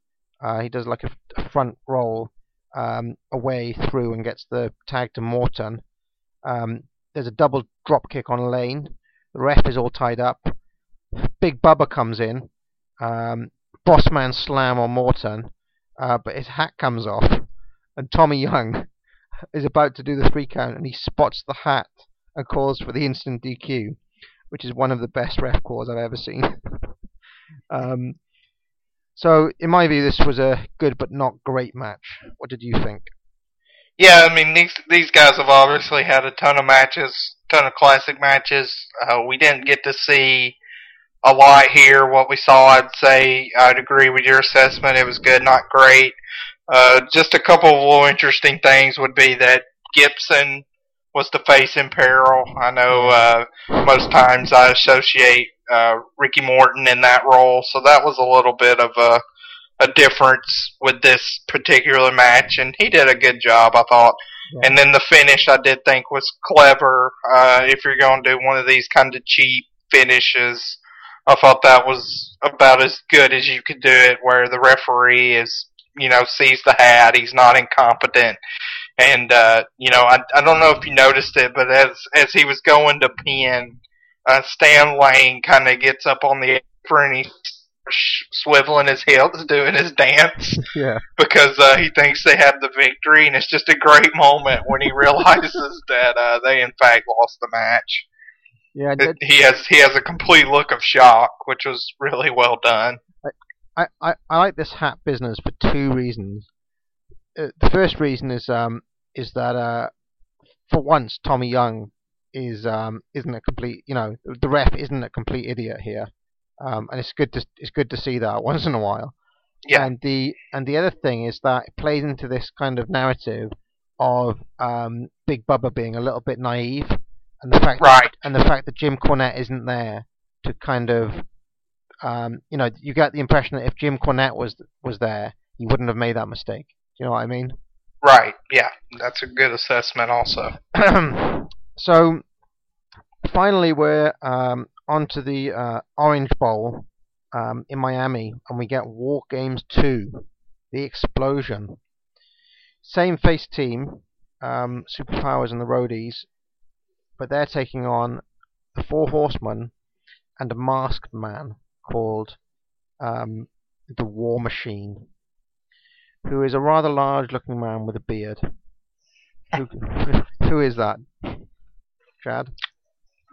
Uh, he does like a, a front roll um, away through and gets the tag to Morton. Um, there's a double drop kick on Lane. The ref is all tied up. Big Bubba comes in. Um, Bossman slam on Morton, uh, but his hat comes off, and Tommy Young is about to do the three count, and he spots the hat and calls for the instant D Q, which is one of the best ref calls I've ever seen. um, so, in my view, this was a good but not great match. What did you think? Yeah, I mean, these these guys have obviously had a ton of matches, ton of classic matches. Uh, we didn't get to see a lot here. What we saw, I'd say, I'd agree with your assessment. It was good, not great. Uh, just a couple of little interesting things would be that Gibson was the face in peril. I know uh, most times I associate uh, Ricky Morton in that role, so that was a little bit of a, a difference with this particular match, and he did a good job, I thought. Yeah. And then the finish, I did think, was clever. Uh, if you're going to do one of these kind of cheap finishes, I thought that was about as good as you could do it, where the referee is, you know, sees the hat, he's not incompetent. And, uh, you know, I, I don't know if you noticed it, but as as he was going to pin, uh, Stan Lane kind of gets up on the apron, and he's swiveling his hips, doing his dance, yeah, because uh, he thinks they have the victory, and it's just a great moment when he realizes that uh, they, in fact, lost the match. Yeah, he has he has a complete look of shock, which was really well done. I, I, I like this hat business for two reasons. Uh, the first reason is um is that uh for once Tommy Young is um isn't a complete you know the ref isn't a complete idiot here, um and it's good to it's good to see that once in a while. Yeah. And the and the other thing is that it plays into this kind of narrative of um Big Bubba being a little bit naive. And the fact, right. that, and the fact that Jim Cornette isn't there to kind of, um, you know, you get the impression that if Jim Cornette was was there, he wouldn't have made that mistake. Do you know what I mean? Right. Yeah, that's a good assessment, also. So, finally, we're um, onto the uh, Orange Bowl um, in Miami, and we get War Games two, the Explosion. Same face team, um, Superpowers and the Roadies. But they're taking on the Four Horsemen and a masked man called um, the War Machine, who is a rather large-looking man with a beard. Who, who is that, Chad?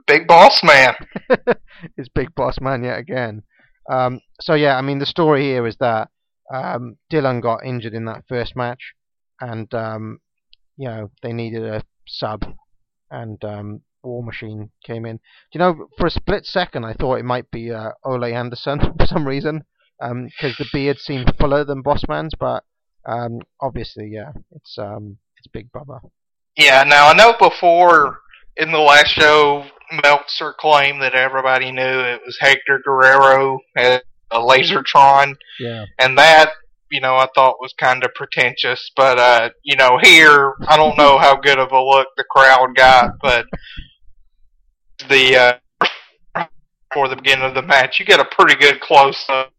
Big Boss Man. It's Big Boss Man yet again. Um, so, yeah, I mean, the story here is that um, Dillon got injured in that first match, and, um, you know, they needed a sub. And um, War Machine came in. Do you know, for a split second, I thought it might be uh, Ole Anderson for some reason, because um, the beard seemed fuller than Bossman's. But um, obviously, yeah, it's um, it's Big Bubba. Yeah. Now I know before in the last show, Meltzer claimed that everybody knew it was Hector Guerrero at a Lasertron. Yeah. And that, you know, I thought was kind of pretentious, but, uh, you know, here, I don't know how good of a look the crowd got, but the, uh, before the beginning of the match, you get a pretty good close-up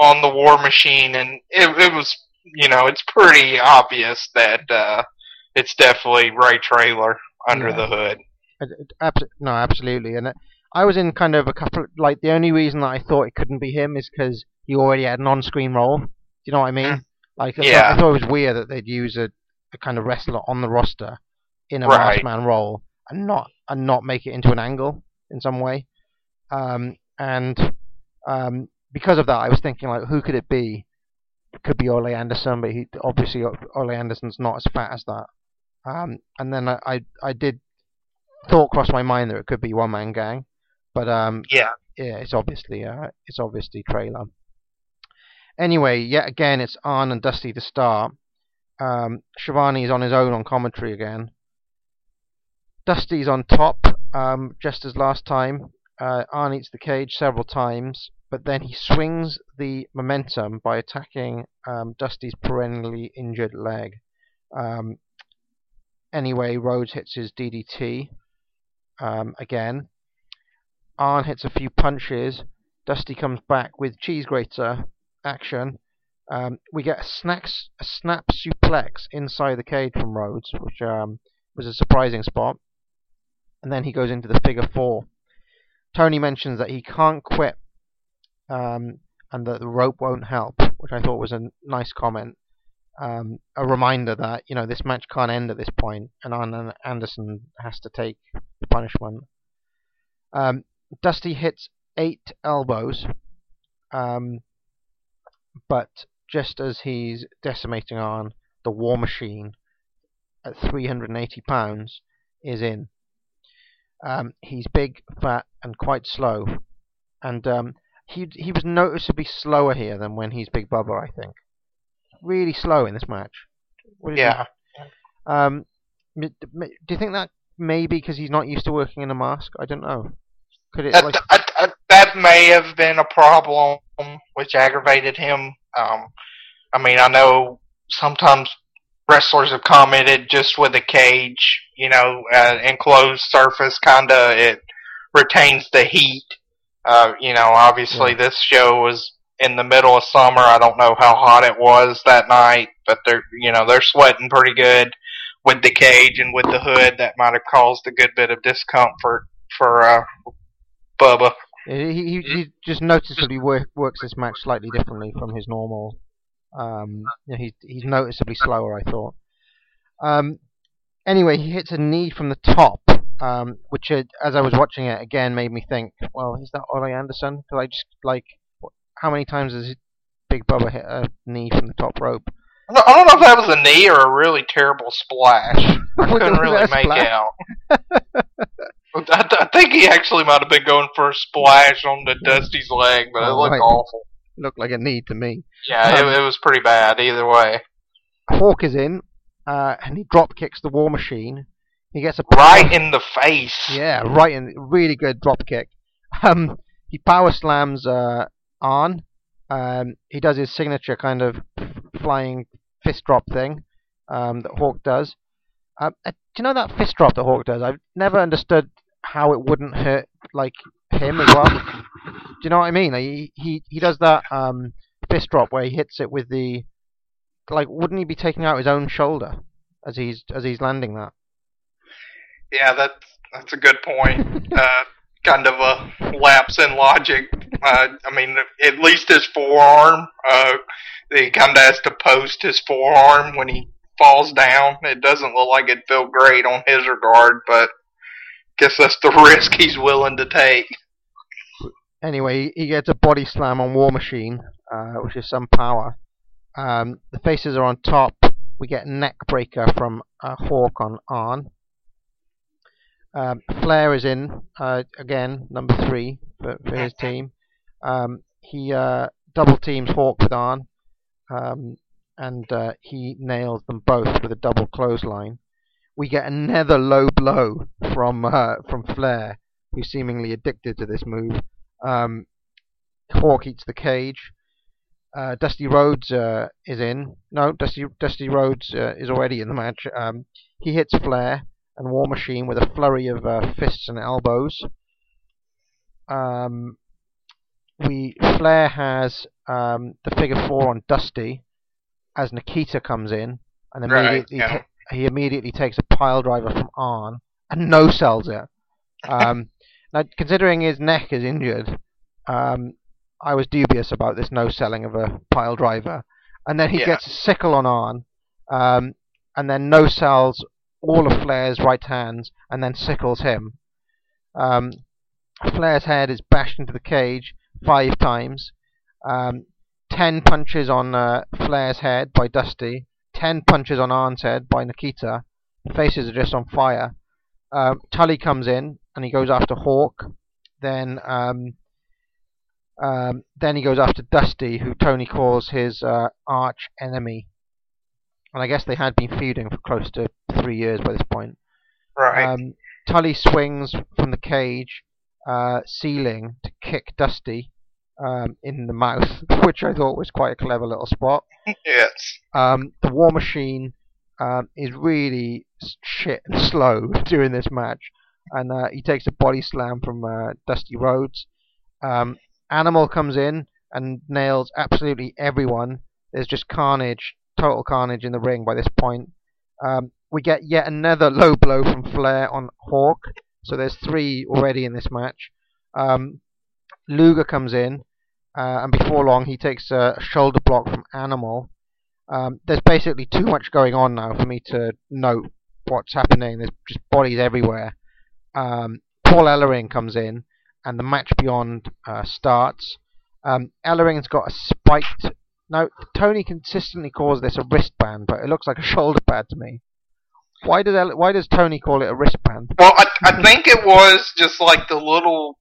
on the War Machine, and it, it was, you know, it's pretty obvious that, uh, it's definitely Ray Traylor under yeah. the hood. Abs- no, absolutely, and it, I was in kind of a couple, like, the only reason that I thought it couldn't be him is because he already had an on-screen role. Do you know what I mean? Like, yeah. I, thought, I thought it was weird that they'd use a, a kind of wrestler on the roster in a right. Masked Man role and not and not make it into an angle in some way. Um, and um, because of that, I was thinking, like, who could it be? It could be Ole Anderson, but he, obviously Ole Anderson's not as fat as that. Um, and then I, I, I did thought cross my mind that it could be One Man Gang, but um, yeah, yeah, it's obviously uh, it's obviously Trailer. Anyway, yet again, it's Arn and Dusty to start. Um, Schiavone is on his own on commentary again. Dusty's on top, um, just as last time. Uh, Arn eats the cage several times, but then he swings the momentum by attacking um, Dusty's perennially injured leg. Um, anyway, Rhodes hits his D D T um, again. Arn hits a few punches. Dusty comes back with cheese grater action. Um, we get a, snacks, a snap suplex inside the cage from Rhodes, which um, was a surprising spot. And then he goes into the figure four. Tony mentions that he can't quit um, and that the rope won't help, which I thought was a nice comment. Um, a reminder that, you know, this match can't end at this point, and Arn Anderson has to take the punishment. Um, Dusty hits eight elbows, um, but just as he's decimating Arn, the War Machine at three hundred eighty pounds is in. Um, he's big, fat, and quite slow. And um, he he was noticeably slower here than when he's Big Bubba, I think. Really slow in this match. What yeah. You um, do you think that maybe because he's not used to working in a mask? I don't know. Could it that, like... I, I, that may have been a problem which aggravated him. Um, I mean, I know sometimes wrestlers have commented just with a cage, you know, uh, enclosed surface, kind of it retains the heat. Uh, you know, obviously yeah. This show was in the middle of summer. I don't know how hot it was that night, but they're, you know, they're sweating pretty good with the cage and with the hood. That might have caused a good bit of discomfort for uh, Bubba. He, he, he just noticeably work, works this match slightly differently from his normal. Um, you know, he's he's noticeably slower, I thought. Um, anyway, he hits a knee from the top, um, which, it, as I was watching it again, made me think, well, is that Ole Anderson? Because I just like, how many times has Big Bubba hit a knee from the top rope? I don't know if that was a knee or a really terrible splash. I couldn't really make out. I, th- I think he actually might have been going for a splash on the Dusty's leg, but oh, it looked right. awful. Looked like a knee to me. Yeah, um, it, it was pretty bad either way. Hawk is in, uh, and he drop kicks the War Machine. He gets a right power- in the face. Yeah, right in, really good drop kick. Um, he power slams uh, Arn. Um, he does his signature kind of flying fist drop thing um, that Hawk does. Uh, do you know that fist drop that Hawk does? I've never understood how it wouldn't hurt like him as well. Do you know what I mean? He he, he does that um, fist drop where he hits it with the, like, wouldn't he be taking out his own shoulder as he's as he's landing that? Yeah, that's that's a good point. uh, kind of a lapse in logic. Uh, I mean, at least his forearm. Uh, he kind of has to post his forearm when he falls down. It doesn't look like it feel great on his regard, but guess that's the risk he's willing to take. Anyway, he gets a body slam on War Machine, uh, which is some power. Um, the faces are on top. We get neck breaker from uh, Hawk on Arn. Um, Flair is in, uh, again, number three for, for his team. Um, he uh, double teams Hawk with Arn, um, and uh, he nails them both with a double clothesline. We get another low blow from uh, from Flair, who's seemingly addicted to this move. Um, Hawk eats the cage. Uh, Dusty Rhodes uh, is in. No, Dusty Dusty Rhodes uh, is already in the match. Um, he hits Flair and War Machine with a flurry of uh, fists and elbows. Um, we Flair has um, the figure four on Dusty as Nikita comes in and immediately. Right, yeah. t- He immediately takes a pile driver from Arn and no sells it. Um, now, considering his neck is injured, um, I was dubious about this no selling of a pile driver. and then he yeah. gets a sickle on Arn, um, and then no-sells all of Flair's right hands, and then sickles him. Um, Flair's head is bashed into the cage five times. Um, ten punches on uh, Flair's head by Dusty. Ten punches on Arn's head by Nikita. The faces are just on fire. Um, Tully comes in, and he goes after Hawk. Then um, um, then he goes after Dusty, who Tony calls his uh, arch enemy. And I guess they had been feuding for close to three years by this point. Right. Um, Tully swings from the cage uh, ceiling to kick Dusty um, in the mouth, which I thought was quite a clever little spot. Yes. Um, the War Machine um, is really shit and slow during this match, and uh, he takes a body slam from uh, Dusty Rhodes. Um, Animal comes in and nails absolutely everyone. There's just carnage, total carnage in the ring by this point. Um, we get yet another low blow from Flair on Hawk, so there's three already in this match. Um, Luger comes in, uh, and before long he takes a shoulder block from Animal. Um, there's basically too much going on now for me to note what's happening. There's just bodies everywhere. Um, Paul Ellering comes in, and the match beyond uh, starts. Um, Ellering's got a spiked... Now, Tony consistently calls this a wristband, but it looks like a shoulder pad to me. Why does El- why does Tony call it a wristband? Well, I, I think it was just like the little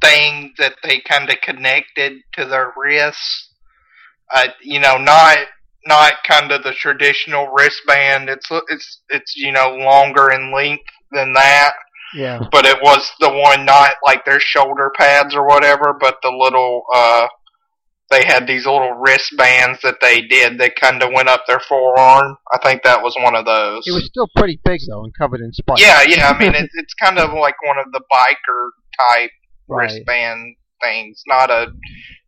thing that they kind of connected to their wrists. Uh, you know, not not kind of the traditional wristband. It's it's it's you know longer in length than that. Yeah. But it was the one, not like their shoulder pads or whatever, but the little. Uh, They had these little wristbands that they did that kind of went up their forearm. I think that was one of those. It was still pretty big, though, and covered in spikes. Yeah, yeah. I mean, it, it's kind of like one of the biker-type right. wristband things. Not a,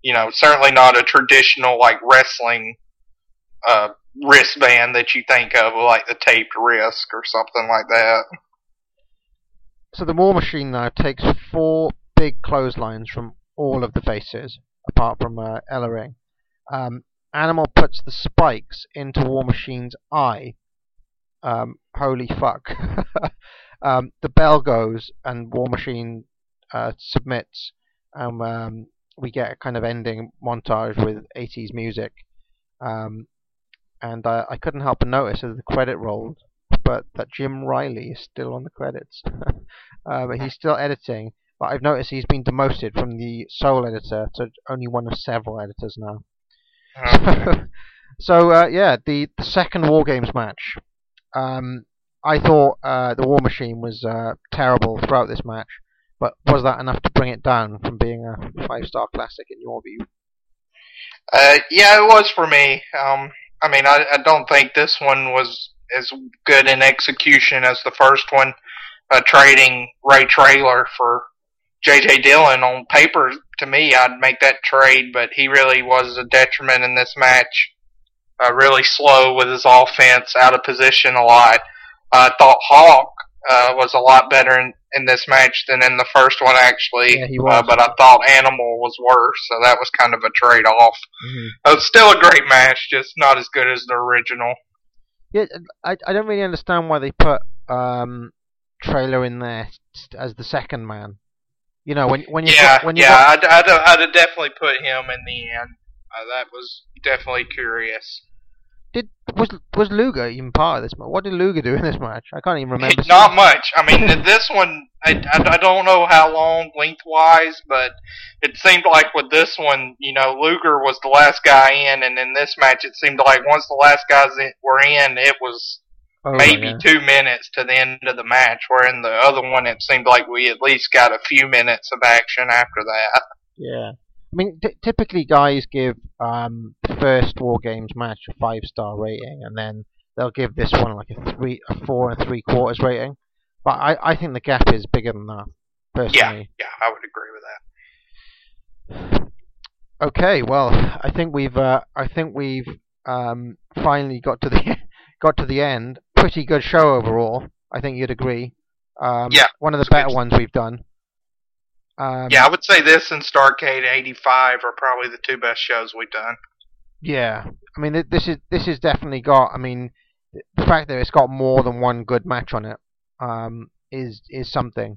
you know, certainly not a traditional, like, wrestling uh, wristband that you think of, like the taped wrist or something like that. So the War Machine now takes four big clotheslines from all of the faces, apart from uh, Ellering. Um, Animal puts the spikes into War Machine's eye. Um, holy fuck. um, the bell goes and War Machine uh, submits. Um, um, we get a kind of ending montage with eighties music. Um, and uh, I couldn't help but notice as the credit rolled, but that Jim Riley is still on the credits. uh, but he's still editing. But I've noticed he's been demoted from the sole editor to only one of several editors now. Okay. so, uh, yeah, the, the second War Games match. Um, I thought uh, the War Machine was uh, terrible throughout this match, but was that enough to bring it down from being a five-star classic in your view? Uh, yeah, it was for me. Um, I mean, I, I don't think this one was as good in execution as the first one, uh, trading Ray Traylor for J J. Dillon. On paper, to me, I'd make that trade, but he really was a detriment in this match. Uh, really slow with his offense, out of position a lot. I uh, thought Hawk uh, was a lot better in, in this match than in the first one, actually. Yeah, he was. Uh, but I thought Animal was worse, so that was kind of a trade-off. Mm-hmm. It was still a great match, just not as good as the original. Yeah, I, I don't really understand why they put um, Traylor in there as the second man. You know, when when you yeah put, when you yeah got... I'd, I'd I'd definitely put him in the end. Uh, that was definitely curious. Did was was Luger even part of this match? What did Luger do in this match? I can't even remember. It, not much. I mean, this one I, I, I don't know how long lengthwise, but it seemed like with this one, you know, Luger was the last guy in, and in this match, it seemed like once the last guys were in, it was. Oh, Maybe yeah. two minutes to the end of the match, where in the other one it seemed like we at least got a few minutes of action after that. Yeah. I mean, t- typically guys give um, the first War Games match a five-star rating, and then they'll give this one like a three, a four and three-quarters rating. But I, I think the gap is bigger than that, personally. Yeah, yeah, I would agree with that. Okay, well, I think we've, uh, I think we've um, finally got to the got to the end. Pretty good show overall, I think you'd agree. Um, yeah, one of the better good. ones we've done. Um, yeah, I would say this and Starcade eighty-five are probably the two best shows we've done. Yeah, I mean th this is this is definitely got. I mean, the fact that it's got more than one good match on it um, is is something.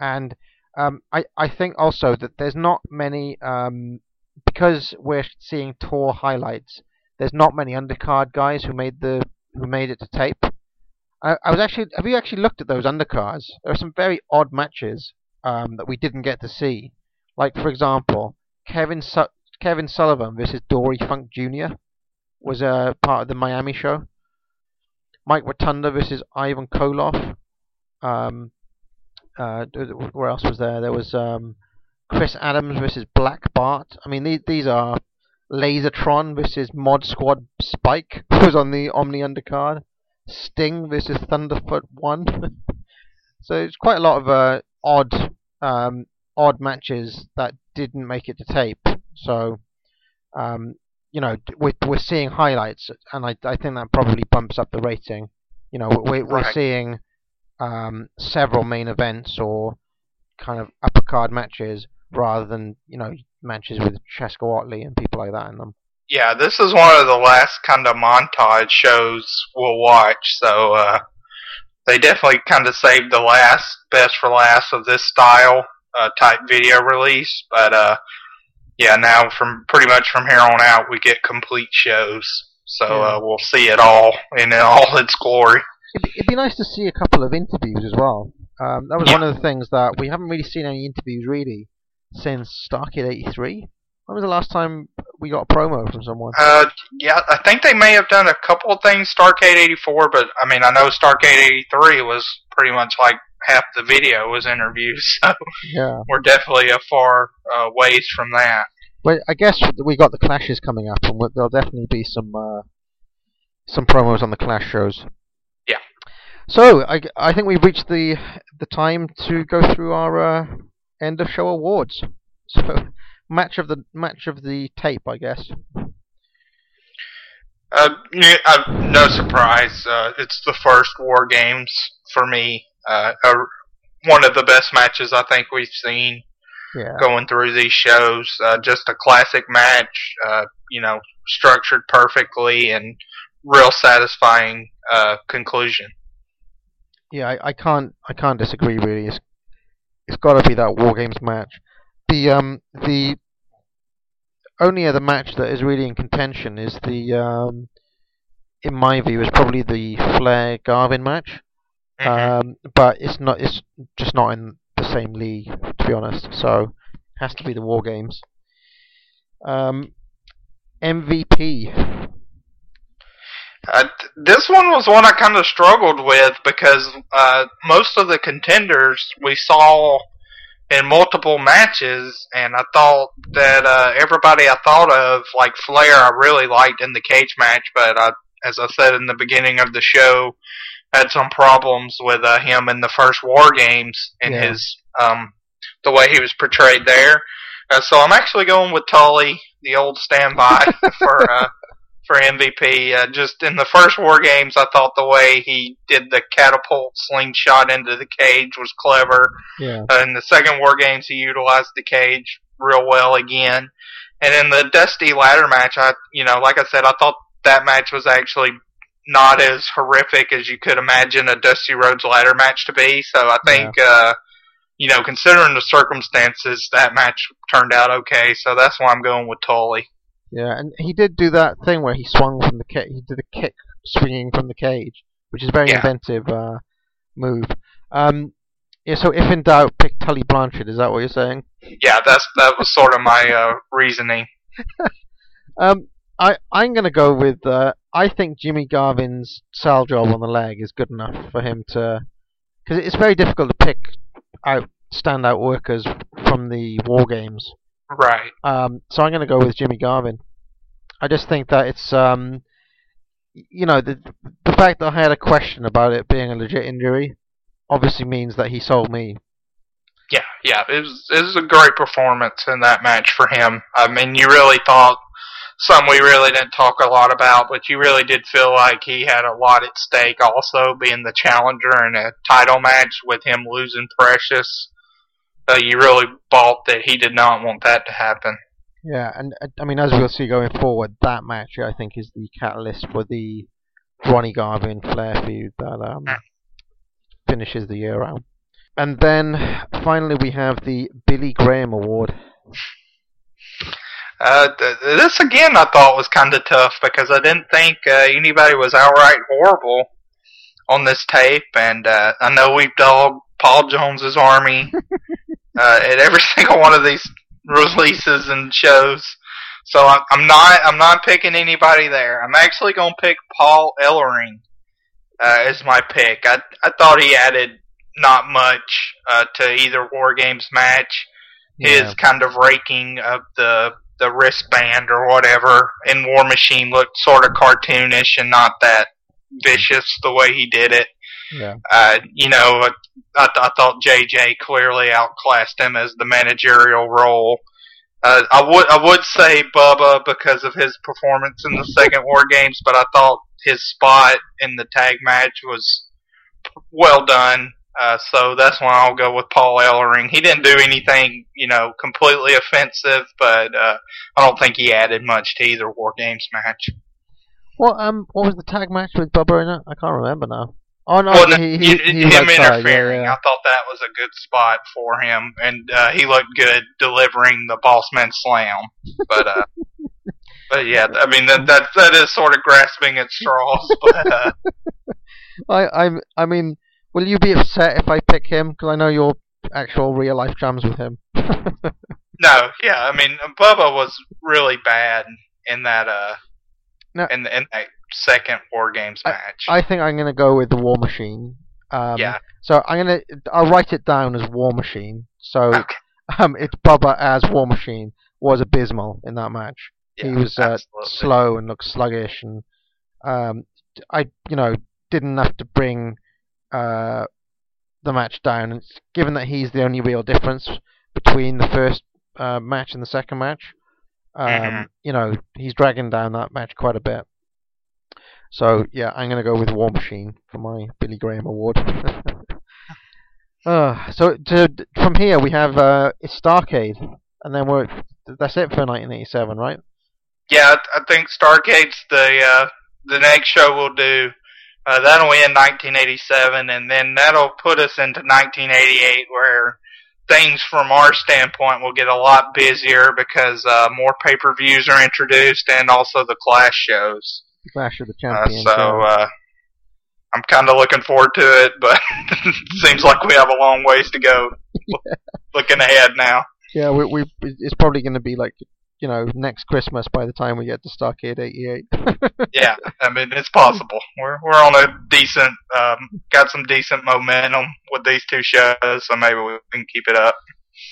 And um, I I think also that there's not many um, because we're seeing tour highlights. There's not many undercard guys who made the who made it to tape. I, I was actually. Have you actually looked at those undercards? There are some very odd matches um, that we didn't get to see. Like for example, Kevin Su Kevin Sullivan versus Dory Funk Junior was a uh, part of the Miami show. Mike Rotunda versus Ivan Koloff. Um, uh, where else was there? There was um, Chris Adams versus Black Bart. I mean, these these are Lasertron versus Mod Squad Spike was on the Omni undercard. Sting versus Thunderfoot One. So it's quite a lot of uh, odd, um, odd matches that didn't make it to tape. So, um, you know, we're we're seeing highlights, and I I think that probably bumps up the rating. You know, we're we're right. seeing um, several main events or kind of upper card matches rather than you know matches with Chesko Otley and people like that in them. Yeah, this is one of the last kind of montage shows we'll watch, so uh, they definitely kind of saved the last, best for last of this style uh, type video release, but uh, yeah, now from pretty much from here on out, we get complete shows, so yeah. uh, we'll see it all in all its glory. It'd be, it'd be nice to see a couple of interviews as well. Um, that was yeah. one of the things that we haven't really seen any interviews really since Starcade eighty-three. When was the last time we got a promo from someone? Uh, yeah, I think they may have done a couple of things, Starcade eighty-four, but, I mean, I know Starcade eighty-three was pretty much like half the video was interviews, so yeah. we're definitely a far uh, ways from that. Well, I guess we got the Clashes coming up, and there'll definitely be some uh, some promos on the Clash shows. Yeah. So, I, I think we've reached the, the time to go through our uh, end-of-show awards. So... Match of the match of the tape, I guess. Uh, no surprise. Uh, it's the first War Games for me. Uh, a, one of the best matches I think we've seen yeah. going through these shows. Uh, just a classic match. Uh, you know, structured perfectly and real satisfying uh, conclusion. Yeah, I, I can't. I can't disagree. Really, it's it's got to be that War Games match. The um the only other match that is really in contention is the um in my view is probably the Flair Garvin match, mm-hmm. um but it's not it's just not in the same league, to be honest. So it has to be the War Games. Um, M V P. Uh, th this one was one I kind of struggled with because uh, most of the contenders we saw in multiple matches, and I thought that uh, everybody I thought of, like Flair, I really liked in the cage match, but I, as I said in the beginning of the show, had some problems with uh, him in the first War Games and yeah. his um, the way he was portrayed there. Uh, so I'm actually going with Tully, the old standby for uh, for M V P. Uh, just in the first War Games, I thought the way he did the catapult slingshot into the cage was clever. Yeah. Uh, in the second War Games, he utilized the cage real well again. And in the Dusty ladder match, I, you know, like I said, I thought that match was actually not as horrific as you could imagine a Dusty Rhodes ladder match to be. So I think, yeah. uh, you know, considering the circumstances, that match turned out okay. So that's why I'm going with Tully. Yeah, and he did do that thing where he swung from the cage. He did a kick swinging from the cage, which is a very yeah. inventive uh, move. Um, yeah, so if in doubt, pick Tully Blanchard. Is that what you're saying? Yeah, that's that was sort of my uh, reasoning. um, I I'm gonna go with. Uh, I think Jimmy Garvin's sell job on the leg is good enough for him to, because it's very difficult to pick out standout workers from the War Games. Right. Um, so I'm going to go with Jimmy Garvin. I just think that it's, um, you know, the the fact that I had a question about it being a legit injury obviously means that he sold me. Yeah, yeah. It was, it was a great performance in that match for him. I mean, you really thought, some we really didn't talk a lot about, but you really did feel like he had a lot at stake also, being the challenger in a title match with him losing Precious. So you really bought that he did not want that to happen. Yeah, and I mean, as we'll see going forward, that match I think is the catalyst for the Ronnie Garvin Flair feud that um, finishes the year out. And then finally, we have the Billy Graham Award. Uh, th- this again, I thought was kind of tough because I didn't think uh, anybody was outright horrible on this tape, and uh, I know we've dogged Paul Jones's Army uh, at every single one of these releases and shows, so I'm, I'm not I'm not picking anybody there. I'm actually going to pick Paul Ellering uh, as my pick. I I thought he added not much uh, to either War Games match. His yeah. kind of raking of the the wristband or whatever in War Machine looked sort of cartoonish and not that vicious the way he did it. Yeah. Uh, you know, I, th- I thought J J clearly outclassed him as the managerial role. Uh, I would I would say Bubba because of his performance in the second War Games, but I thought his spot in the tag match was well done. Uh, so that's why I'll go with Paul Ellering. He didn't do anything, you know, completely offensive, but uh, I don't think he added much to either War Games match. Well, um, what was the tag match with Bubba in it? I can't remember now. Oh no, well, he, he, he him interfering. Yeah, yeah. I thought that was a good spot for him, and uh, he looked good delivering the Bossman Slam. But, uh, but yeah, I mean that that that is sort of grasping at straws. But uh, I, I I mean. Will you be upset if I pick him? Because I know your actual real-life jams with him. No, yeah, I mean, Bubba was really bad in that uh, no, in, in that second War Games match. I, I think I'm going to go with the War Machine. Um, yeah. So I'm going to, I'll write it down as War Machine. So okay. um, it's Bubba as War Machine was abysmal in that match. Yeah, he was uh, slow and looked sluggish, and um, I, you know, didn't have to bring Uh, the match down. And given that he's the only real difference between the first uh, match and the second match, um, mm-hmm. you know, he's dragging down that match quite a bit. So yeah, I'm going to go with War Machine for my Billy Graham Award. uh, so to, from here we have uh, it's Starcade, and then we're that's it for nineteen eighty-seven, right? Yeah, I think Starcade's the uh, the next show we'll do. Uh, that'll end nineteen eighty-seven, and then that'll put us into nineteen eighty-eight, where things from our standpoint will get a lot busier because uh, more pay-per-views are introduced, and also the Clash shows. The Clash of the Champions. Uh, so uh, I'm kind of looking forward to it, but it seems like we have a long ways to go. yeah. Looking ahead now. Yeah, we, we it's probably going to be like, you know, next Christmas by the time we get to Starcade eighty-eight. Yeah, I mean, it's possible. We're we're on a decent, um, got some decent momentum with these two shows, so maybe we can keep it up.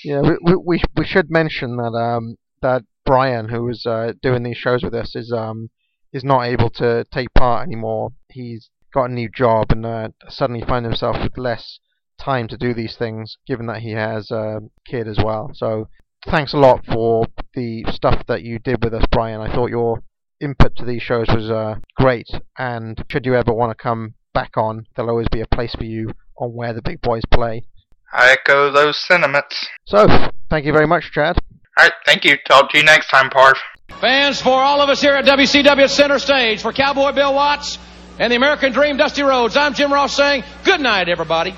Yeah, we we we should mention that um that Brian, who is uh, doing these shows with us, is um is not able to take part anymore. He's got a new job and uh, suddenly finds himself with less time to do these things, given that he has a kid as well. So thanks a lot for the stuff that you did with us, Brian. I thought your input to these shows was uh, great, and should you ever want to come back on, there'll always be a place for you on Where the Big Boys Play. I echo those sentiments. So, thank you very much, Chad. All right, thank you. Talk to you next time, Parv. Fans, for all of us here at W C W Center Stage, for Cowboy Bill Watts and the American Dream, Dusty Rhodes, I'm Jim Ross saying good night, everybody.